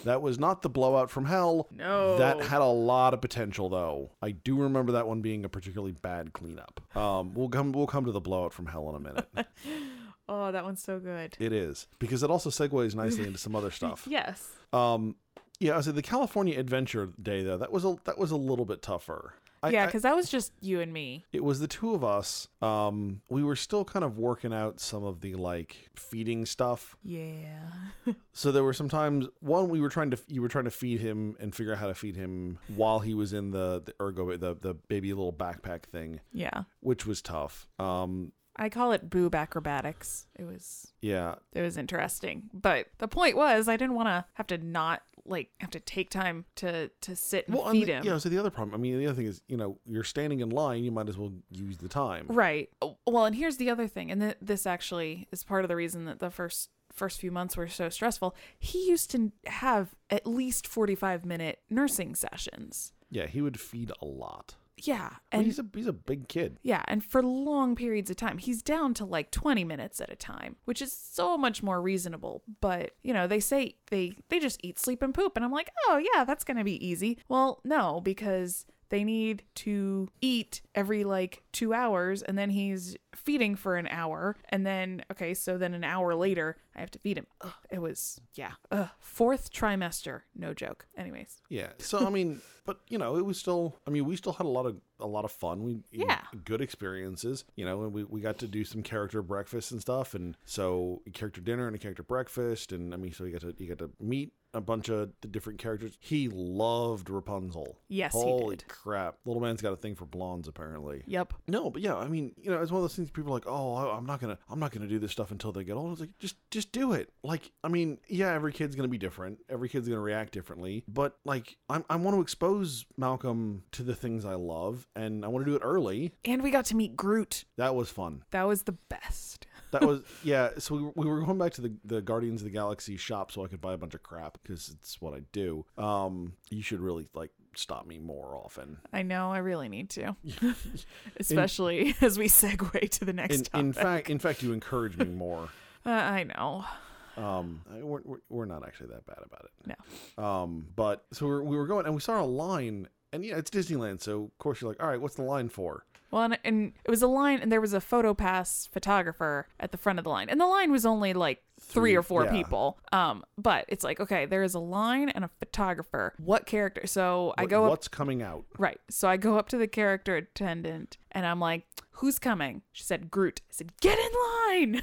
That was not the blowout from hell. No. That had a lot of potential, though. I do remember that one being a particularly bad cleanup. Um, we'll come we'll come to the blowout from hell in a minute. Oh, that one's so good. It is. Because it also segues nicely into some other stuff. Yes. Um, yeah, I so said the California Adventure Day, though, that was a that was a little bit tougher. I, yeah, because that was just you and me. It was the two of us. Um, we were still kind of working out some of the like feeding stuff. Yeah. So there were some times one we were trying to you were trying to feed him and figure out how to feed him while he was in the, the ergo the the baby little backpack thing. Yeah. Which was tough. Um. I call it boob acrobatics. It was yeah. It was interesting, but the point was I didn't want to have to not like have to take time to to sit and well, feed and the, him. Yeah. So the other problem, I mean, the other thing is, you know, you're standing in line. You might as well use the time. Right. Well, and here's the other thing, and th- this actually is part of the reason that the first. first few months were so stressful. He used to have at least forty-five minute nursing sessions. Yeah, he would feed a lot. Yeah. And well, he's a he's a big kid. Yeah, and for long periods of time. He's down to like twenty minutes at a time, which is so much more reasonable. But, you know, they say they they just eat, sleep, and poop. And I'm like, oh, yeah, that's going to be easy. Well, no, because they need to eat every like two hours and then he's feeding for an hour. And then, okay, so then an hour later, I have to feed him. Ugh, it was, yeah. Ugh, fourth trimester. No joke. Anyways. Yeah. So, I mean, but you know, it was still, I mean, we still had a lot of, a lot of fun. We, yeah. Good experiences, you know, and we, we got to do some character breakfast and stuff. And so a character dinner and a character breakfast. And I mean, so you got to, you got to meet a bunch of the different characters. He loved Rapunzel. Yes, holy he did. Crap. Little man's got a thing for blondes, apparently. Yep. No, but yeah, I mean, you know, it's one of those things people are like, oh, I'm not going to, I'm not going to do this stuff until they get old. I was like, just, just do it. Like, I mean, yeah, every kid's going to be different. Every kid's going to react differently. But like, I'm, I want to expose Malcolm to the things I love and I want to do it early. And we got to meet Groot. That was fun. That was the best. That was, yeah, so we, we were going back to the, the Guardians of the Galaxy shop so I could buy a bunch of crap because it's what I do. Um, you should really, like, stop me more often. I know, I really need to. Especially in, as we segue to the next in, topic. In fact, in fact, you encourage me more. uh, I know. Um, we're, we're, we're not actually that bad about it. No. Um, but, so we were, we were going, and we saw a line, and yeah, it's Disneyland, so of course you're like, all right, what's the line for? Well, and, and it was a line, and there was a PhotoPass photographer at the front of the line. And the line was only like three, three or four yeah. people. Um, but it's like, okay, there is a line and a photographer. What character? So what, I go up. What's coming out? Right. So I go up to the character attendant, and I'm like, who's coming? She said, Groot. I said, get in line.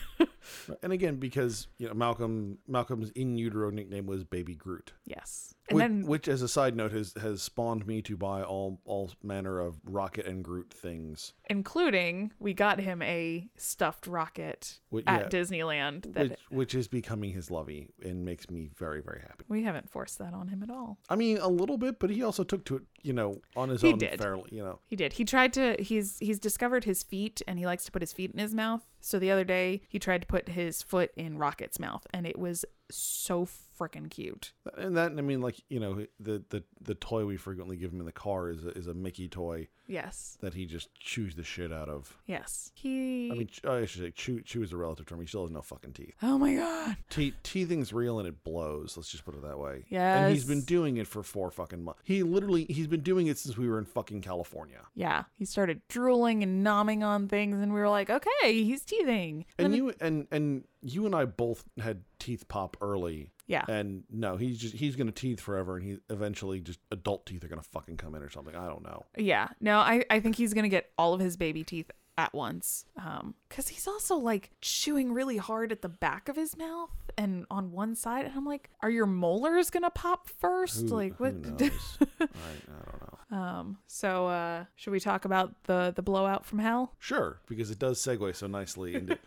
And again, because you know Malcolm, Malcolm's in utero nickname was Baby Groot. Yes. And which, then, which, as a side note, has, has spawned me to buy all all manner of Rocket and Groot things, including we got him a stuffed Rocket which, at yeah, Disneyland, that which, it, which is becoming his lovey and makes me very very happy. We haven't forced that on him at all. I mean, a little bit, but he also took to it, you know, on his he own. He did, fairly, you know, he did. He tried to. He's he's discovered his feet, and he likes to put his feet in his mouth. So the other day, he tried to put his foot in Rocket's mouth, and it was so freaking cute. And that, I mean, like, you know, the the the toy we frequently give him in the car is a, is a Mickey toy. Yes. That he just chews the shit out of. Yes. He... I mean, I should say, chew, chew is a relative term. He still has no fucking teeth. Oh, my God. Te- teething's real, and it blows. Let's just put it that way. Yes. And he's been doing it for four fucking months. He literally, he's been doing it since we were in fucking California. Yeah. He started drooling and nomming on things, and we were like, okay, he's teething. And, and you, it- and, and... you and I both had teeth pop early. Yeah. And no, he's just he's going to teeth forever, and he eventually just adult teeth are going to fucking come in or something. I don't know. Yeah. No, I, I think he's going to get all of his baby teeth at once. Um, because he's also like chewing really hard at the back of his mouth and on one side. And I'm like, are your molars going to pop first? Who, like what? Who knows? I, I don't know. Um, so, uh, should we talk about the, the blowout from hell? Sure. Because it does segue so nicely into,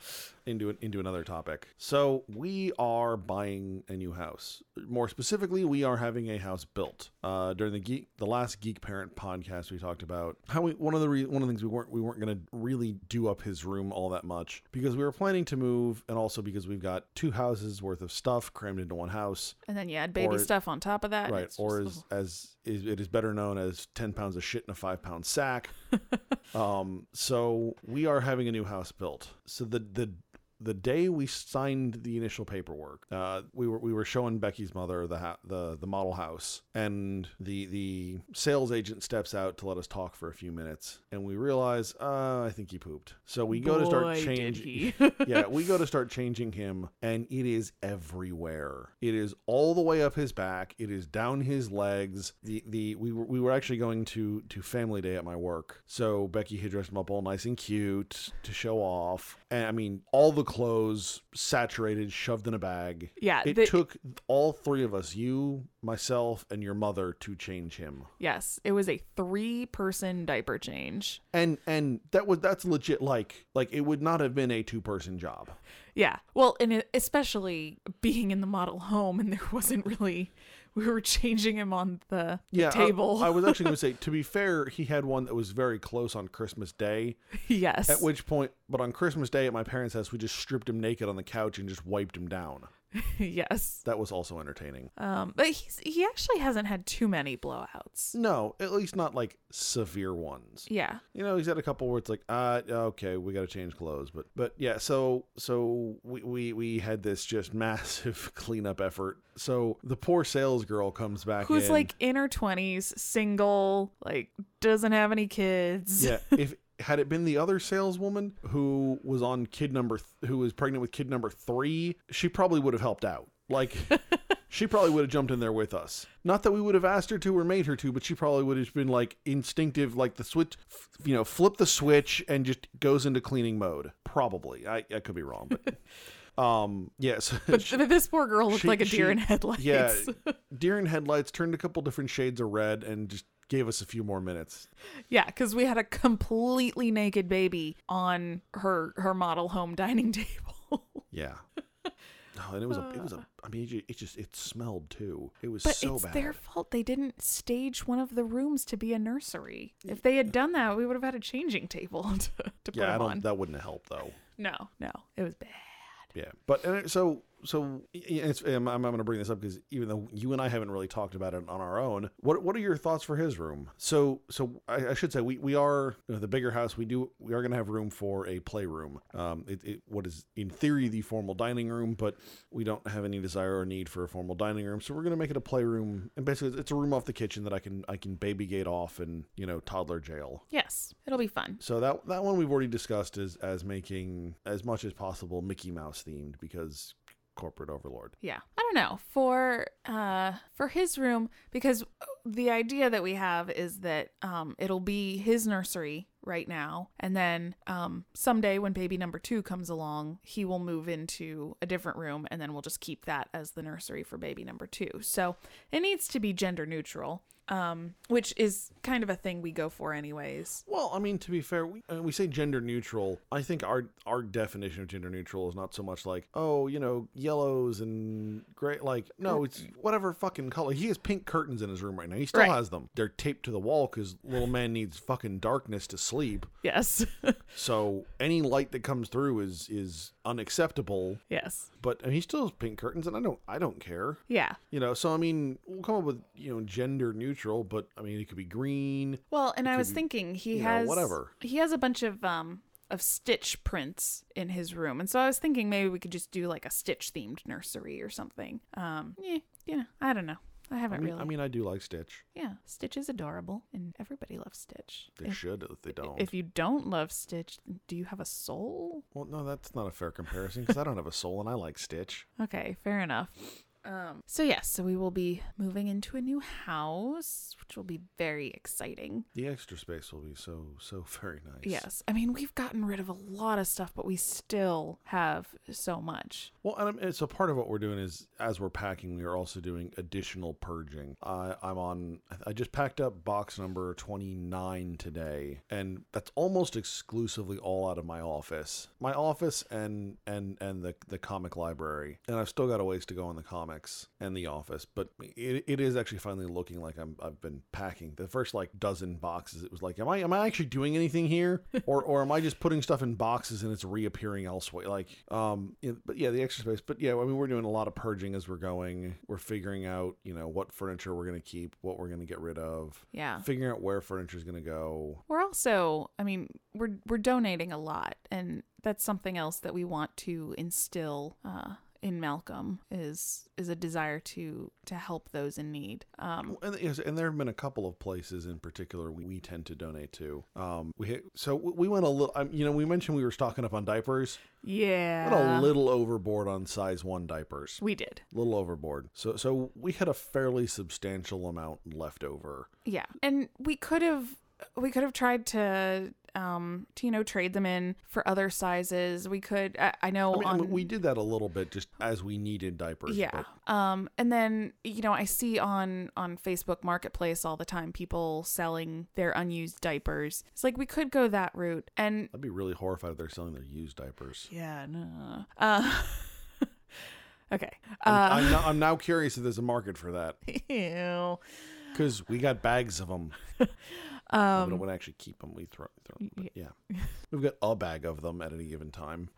into, an, into another topic. So we are buying a new house. More specifically, we are having a house built, uh, during the geek, the last Geek Parent podcast, we talked about how we, one of the, re- one of the things we weren't, we weren't going to really do up his room all that much because we were planning to move. And also because we've got two houses worth of stuff crammed into one house. And then you add baby or, stuff on top of that. Right. It's or as, little... as is, it is better known as ten pounds of shit in a five pound sack. um, so we are having a new house built. So the, the, the day we signed the initial paperwork, uh, we were we were showing Becky's mother the ha- the the model house, and the the sales agent steps out to let us talk for a few minutes, and we realize uh, I think he pooped. So we go Boy, to start changing. yeah, we go to start changing him, and it is everywhere. It is all the way up his back. It is down his legs. The the we were we were actually going to to family day at my work, so Becky had dressed him up all nice and cute to show off. And I mean, all the clothes saturated, shoved in a bag. Yeah. It the, took all three of us, you, myself, and your mother, to change him. Yes. It was a three person diaper change. And and that was that's legit like like it would not have been a two person job. Yeah. Well, and especially being in the model home, and there wasn't really we were changing him on the, yeah, the table. I, I was actually going to say, to be fair, he had one that was very close on Christmas Day. Yes. At which point, but on Christmas Day at my parents' house, we just stripped him naked on the couch and just wiped him down. Yes. That was also entertaining. Um, but he's, he actually hasn't had too many blowouts. No, at least not like severe ones. Yeah. You know, he's had a couple where it's like, uh, okay, we got to change clothes. But, but yeah, so, so we, we, we had this just massive cleanup effort. So the poor sales girl comes back Who's in. Who's like in her twenties, single, like doesn't have any kids. Yeah. If, had it been the other saleswoman who was on kid number, th- who was pregnant with kid number three, she probably would have helped out. Like, she probably would have jumped in there with us. Not that we would have asked her to or made her to, but she probably would have been like instinctive, like the switch, f- you know, flip the switch and just goes into cleaning mode. Probably. I, I could be wrong, but... Um. Yes. But, but this poor girl looked she, like a deer she, in headlights. Yeah, deer in headlights. Turned a couple different shades of red and just gave us a few more minutes. Yeah, because we had a completely naked baby on her her model home dining table. Yeah. Oh, and it was a, it was a, I mean, it just, it smelled too. It was but so bad. But it's their fault. They didn't stage one of the rooms to be a nursery. If they had done that, we would have had a changing table to, to put yeah, I don't, on. That wouldn't have helped though. No, no, it was bad. Yeah, but and so so it's, I'm, I'm going to bring this up because even though you and I haven't really talked about it on our own, what what are your thoughts for his room? So so I, I should say we we are you know, the bigger house. We do we are going to have room for a playroom. Um, it, it what is in theory the formal dining room, but we don't have any desire or need for a formal dining room. So we're going to make it a playroom, and basically it's a room off the kitchen that I can I can baby gate off and you know toddler jail. Yes, it'll be fun. So that that one we've already discussed as as making as much as possible Mickey Mouse themed because corporate overlord. Yeah. I don't know. For uh for his room, because the idea that we have is that um it'll be his nursery right now, and then um someday when baby number two comes along, he will move into a different room, and then we'll just keep that as the nursery for baby number two. So it needs to be gender neutral. Um, which is kind of a thing we go for anyways. Well, I mean, to be fair, we, uh, we say gender neutral. I think our our definition of gender neutral is not so much like, oh, you know, yellows and gray. Like, no, it's whatever fucking color. He has pink curtains in his room right now. He still right. has them. They're taped to the wall because little man needs fucking darkness to sleep. Yes. So any light that comes through is is unacceptable. Yes. But and he still has pink curtains, and I don't I don't care. Yeah. You know, so I mean, we'll come up with, you know, gender neutral. Neutral, but I mean, it could be green. Well, and I was be, thinking he has know, whatever. He has a bunch of um of Stitch prints in his room, and so I was thinking maybe we could just do like a Stitch themed nursery or something. Um, yeah, yeah, I don't know. I haven't I mean, really. I mean, I do like Stitch. Yeah, Stitch is adorable, and everybody loves Stitch. They if, should, if they don't. If you don't love Stitch, do you have a soul? Well, no, that's not a fair comparison because I don't have a soul, and I like Stitch. Okay, fair enough. Um, so yes, yeah, so we will be moving into a new house, which will be very exciting. The extra space will be so, so very nice. Yes. I mean, we've gotten rid of a lot of stuff, but we still have so much. Well, and, and so part of what we're doing is as we're packing, we are also doing additional purging. I, I'm on, I just packed up box number twenty-nine today, and that's almost exclusively all out of my office, my office and, and, and the, the comic library. And I've still got a ways to go on the comic. And the office, but it, it is actually finally looking like I'm I've been packing. The first like dozen boxes, it was like, am I am I actually doing anything here, or or am I just putting stuff in boxes and it's reappearing elsewhere? Like, um, it, but yeah, the extra space. But yeah, I mean, we're doing a lot of purging as we're going. We're figuring out, you know, what furniture we're gonna keep, what we're gonna get rid of. Yeah, figuring out where furniture is gonna go. We're also, I mean, we're we're donating a lot, and that's something else that we want to instill uh, in Malcolm is is a desire to to help those in need. Um, and, yes, and there have been a couple of places in particular we, we tend to donate to. Um, we hit, so we went a little, um, you know, we mentioned we were stocking up on diapers. Yeah, went a little overboard on size one diapers. We did a little overboard. So so we had a fairly substantial amount left over. Yeah, and we could have we could have tried to. Um, to, you know, trade them in for other sizes. We could, I, I know. I mean, on... we did that a little bit just as we needed diapers. Yeah. But... Um, and then, you know, I see on, on Facebook Marketplace all the time people selling their unused diapers. It's like, we could go that route. And I'd be really horrified if they're selling their used diapers. Yeah, no. Uh, okay. Uh... I'm, I'm, now, I'm now curious if there's a market for that. Ew. Because we got bags of them. Um, we don't want to actually keep them. We throw, throw them. Yeah. yeah. We've got a bag of them at any given time.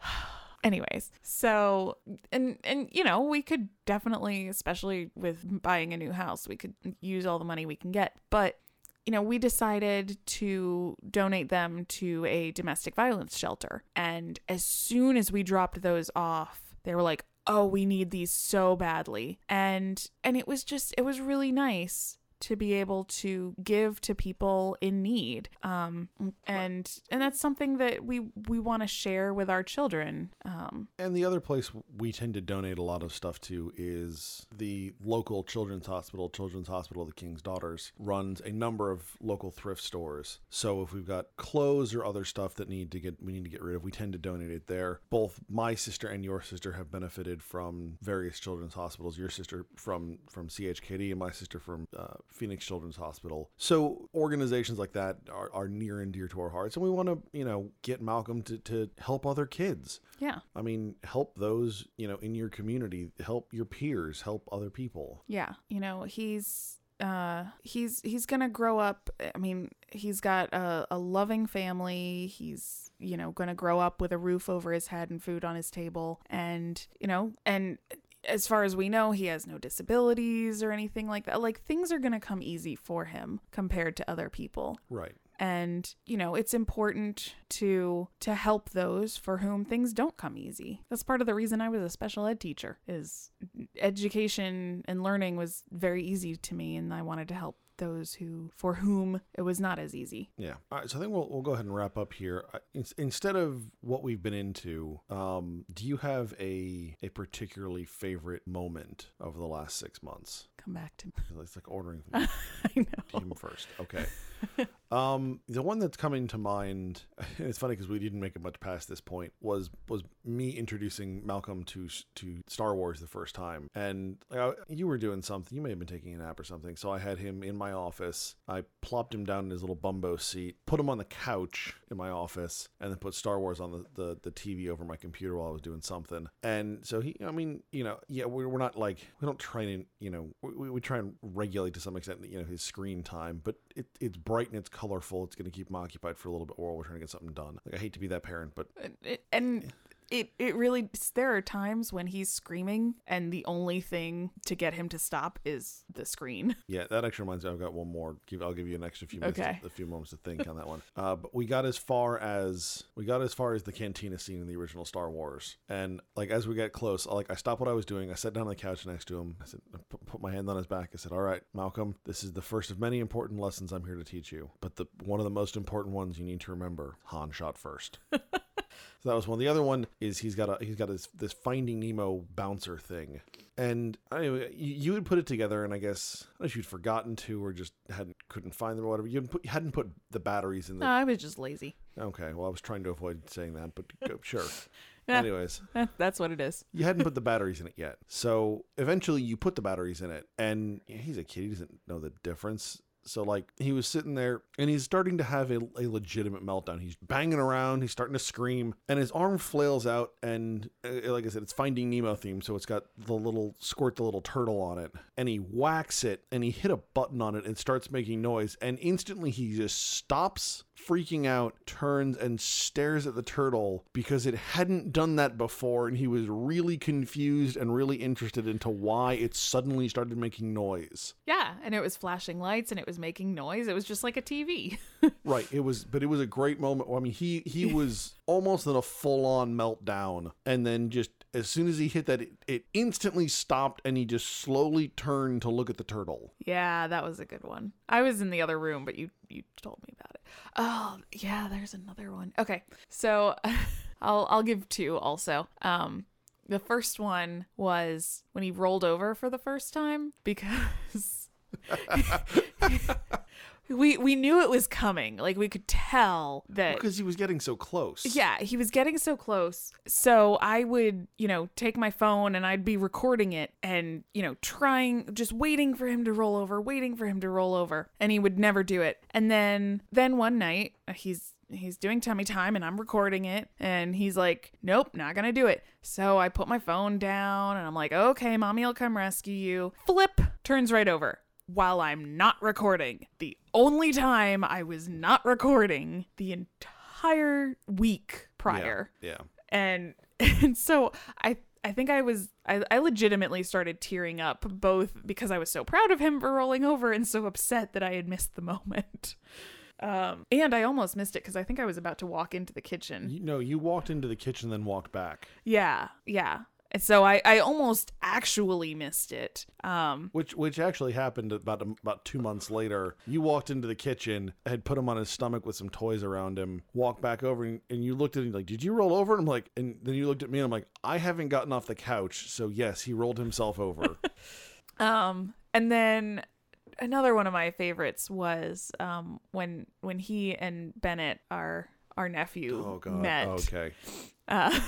Anyways, so, and, and, you know, we could definitely, especially with buying a new house, we could use all the money we can get. But, you know, we decided to donate them to a domestic violence shelter. And as soon as we dropped those off, they were like, oh, we need these so badly. And, and it was just, it was really nice to be able to give to people in need. Um, and and that's something that we, we want to share with our children. Um, and the other place we tend to donate a lot of stuff to is the local Children's Hospital. Children's Hospital of the King's Daughters runs a number of local thrift stores. So if we've got clothes or other stuff that need to get we need to get rid of, we tend to donate it there. Both my sister and your sister have benefited from various children's hospitals. Your sister from, from C H K D and my sister from... Uh, Phoenix Children's Hospital. So organizations like that are, are near and dear to our hearts. And we want to, you know, get Malcolm to, to help other kids. Yeah. I mean, help those, you know, in your community, help your peers, help other people. Yeah. You know, he's... Uh, he's he's gonna grow up. I mean, he's got a, a loving family. He's, you know, gonna grow up with a roof over his head and food on his table. And, you know, and as far as we know, he has no disabilities or anything like that. Like, things are gonna come easy for him compared to other people. Right. And, you know, it's important to to help those for whom things don't come easy. That's part of the reason I was a special ed teacher, is education and learning was very easy to me, and I wanted to help those who for whom it was not as easy. Yeah. All right. So I think we'll, we'll go ahead and wrap up here. I, in, instead of what we've been into, um, do you have a a particularly favorite moment over the last six months? Come back to me. It's like ordering. I know. Team first. Okay. Um, the one that's coming to mind, it's funny because we didn't make it much past this point, was was me introducing Malcolm to to Star Wars the first time. And uh, you were doing something. You may have been taking a nap or something. So I had him in my office. I plopped him down in his little bumbo seat, put him on the couch in my office, and then put Star Wars on the, the, the T V over my computer while I was doing something. And so he, I mean, you know, yeah, we're, we're not like, we don't try and, you know, we, we try and regulate to some extent, you know, his screen time, but it, it's bright and it's colorful. It's going to keep him occupied for a little bit while we're trying to get something done. Like, I hate to be that parent, but and it it really there are times when he's screaming and the only thing to get him to stop is the screen. Yeah, that actually reminds me, I've got one more. I'll give you an extra few minutes, okay. to, a few moments to think on that one. Uh, but we got as far as we got as far as the cantina scene in the original Star Wars, and like as we got close, like I stopped what I was doing. I sat down on the couch next to him. I said, I put my hand on his back. I said, "All right, Malcolm, this is the first of many important lessons I'm here to teach you, but the one of the most important ones you need to remember: Han shot first." So that was one. The other one is he's got a he's got this this Finding Nemo bouncer thing, and anyway, you, you had put it together, and I guess unless you'd forgotten to or just hadn't couldn't find them or whatever, you hadn't put, you hadn't put the batteries in. The... No, I was just lazy. Okay, well, I was trying to avoid saying that, but sure. Yeah, anyways, that's what it is. You hadn't put the batteries in it yet, so eventually you put the batteries in it, and he's a kid; he doesn't know the difference. So, like, he was sitting there, and he's starting to have a, a legitimate meltdown. He's banging around. He's starting to scream. And his arm flails out, and, uh, like I said, it's Finding Nemo themed, so it's got the little, squirt the little turtle on it. And he whacks it, and he hit a button on it, and starts making noise. And instantly, he just stops freaking out, turns, and stares at the turtle, because it hadn't done that before, and he was really confused and really interested into why it suddenly started making noise. Yeah, and it was flashing lights, and it was making noise. It was just like a T V. Right. It was, but it was a great moment. I mean, he, he was almost in a full-on meltdown. And then just as soon as he hit that, it, it instantly stopped and he just slowly turned to look at the turtle. Yeah, that was a good one. I was in the other room, but you, you told me about it. Oh, yeah, there's another one. Okay, so I'll I'll give two also. Um, the first one was when he rolled over for the first time because... We we knew it was coming. Like, we could tell that... Because he was getting so close. Yeah, he was getting so close. So I would, you know, take my phone and I'd be recording it and, you know, trying, just waiting for him to roll over, waiting for him to roll over. And he would never do it. And then, then one night, he's... he's doing tummy time and I'm recording it and he's like, nope, not gonna do it. So I put my phone down and I'm like, okay, mommy will come rescue you. Flip, turns right over while I'm not recording. The only time I was not recording the entire week prior. Yeah. yeah. And and so I I think I was, I, I legitimately started tearing up, both because I was so proud of him for rolling over and so upset that I had missed the moment. Um, and I almost missed it because I think I was about to walk into the kitchen. You, no, you walked into the kitchen, then walked back. Yeah, yeah. And so I, I almost actually missed it. Um, which which actually happened about about two months later. You walked into the kitchen, had put him on his stomach with some toys around him, walked back over, and, and you looked at him like, did you roll over? And I'm like, and then you looked at me, and I'm like, I haven't gotten off the couch, so yes, he rolled himself over. um, and then. Another one of my favorites was um, when when he and Bennett, our our nephew, oh, God. met. Okay. Uh,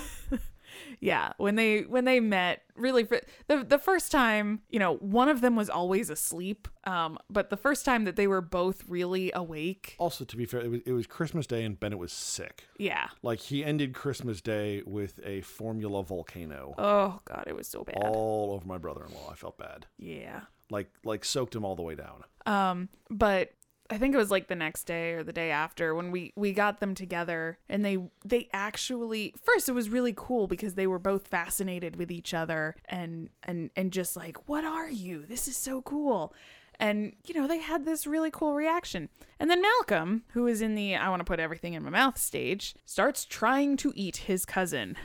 yeah, when they when they met, really for, the the first time, you know, one of them was always asleep. Um, but the first time that they were both really awake. Also, to be fair, it was, it was Christmas Day and Bennett was sick. Yeah. Like, he ended Christmas Day with a formula volcano. Oh God, it was so bad. All over my brother-in-law. I felt bad. Yeah. Like, like soaked him all the way down. Um, but I think it was like the next day or the day after when we, we got them together, and they, they actually, first it was really cool because they were both fascinated with each other and, and, and just like, what are you? This is so cool. And, you know, they had this really cool reaction. And then Malcolm, who is in the I want to put everything in my mouth stage, starts trying to eat his cousin.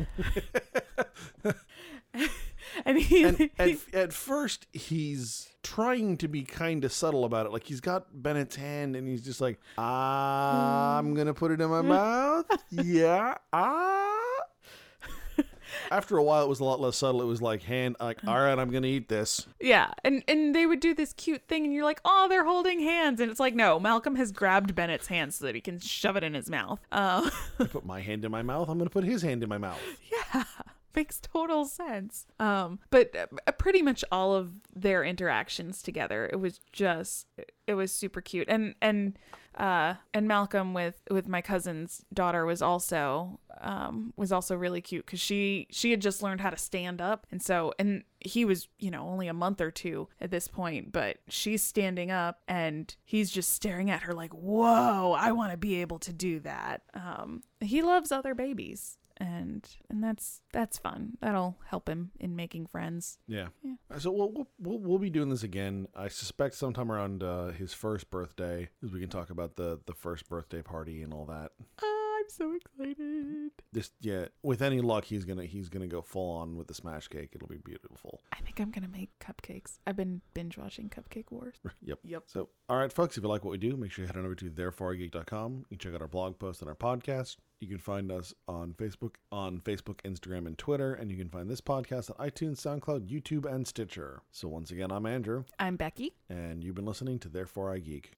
And, he, and at, at first, he's trying to be kind of subtle about it. Like, he's got Bennett's hand and he's just like, I'm going to put it in my mouth. Yeah. Ah. After a while, it was a lot less subtle. It was like, hand, like, all right, I'm going to eat this. Yeah. And, and they would do this cute thing and you're like, oh, they're holding hands. And it's like, no, Malcolm has grabbed Bennett's hand so that he can shove it in his mouth. Uh, I put my hand in my mouth. I'm going to put his hand in my mouth. Yeah. Makes total sense. Um, but uh, pretty much all of their interactions together, it was just, it was super cute. And and uh, and Malcolm with, with my cousin's daughter was also um, was also really cute because she she had just learned how to stand up, and so and he was, you know, only a month or two at this point, but she's standing up and he's just staring at her like, whoa, I want to be able to do that. Um, he loves other babies. And and that's that's fun. That'll help him in making friends. Yeah. yeah. So we'll, we'll we'll be doing this again. I suspect sometime around uh, his first birthday, because we can talk about the, the first birthday party and all that. Oh, I'm so excited. This yeah. With any luck, he's gonna he's gonna go full on with the smash cake. It'll be beautiful. I think I'm gonna make cupcakes. I've been binge watching Cupcake Wars. Yep. Yep. So all right, folks. If you like what we do, make sure you head on over to therefore geek dot com. You can check out our blog post and our podcast. You can find us on Facebook, on Facebook, Instagram, and Twitter. And you can find this podcast on iTunes, SoundCloud, YouTube, and Stitcher. So once again, I'm Andrew. I'm Becky. And you've been listening to Therefore I Geek.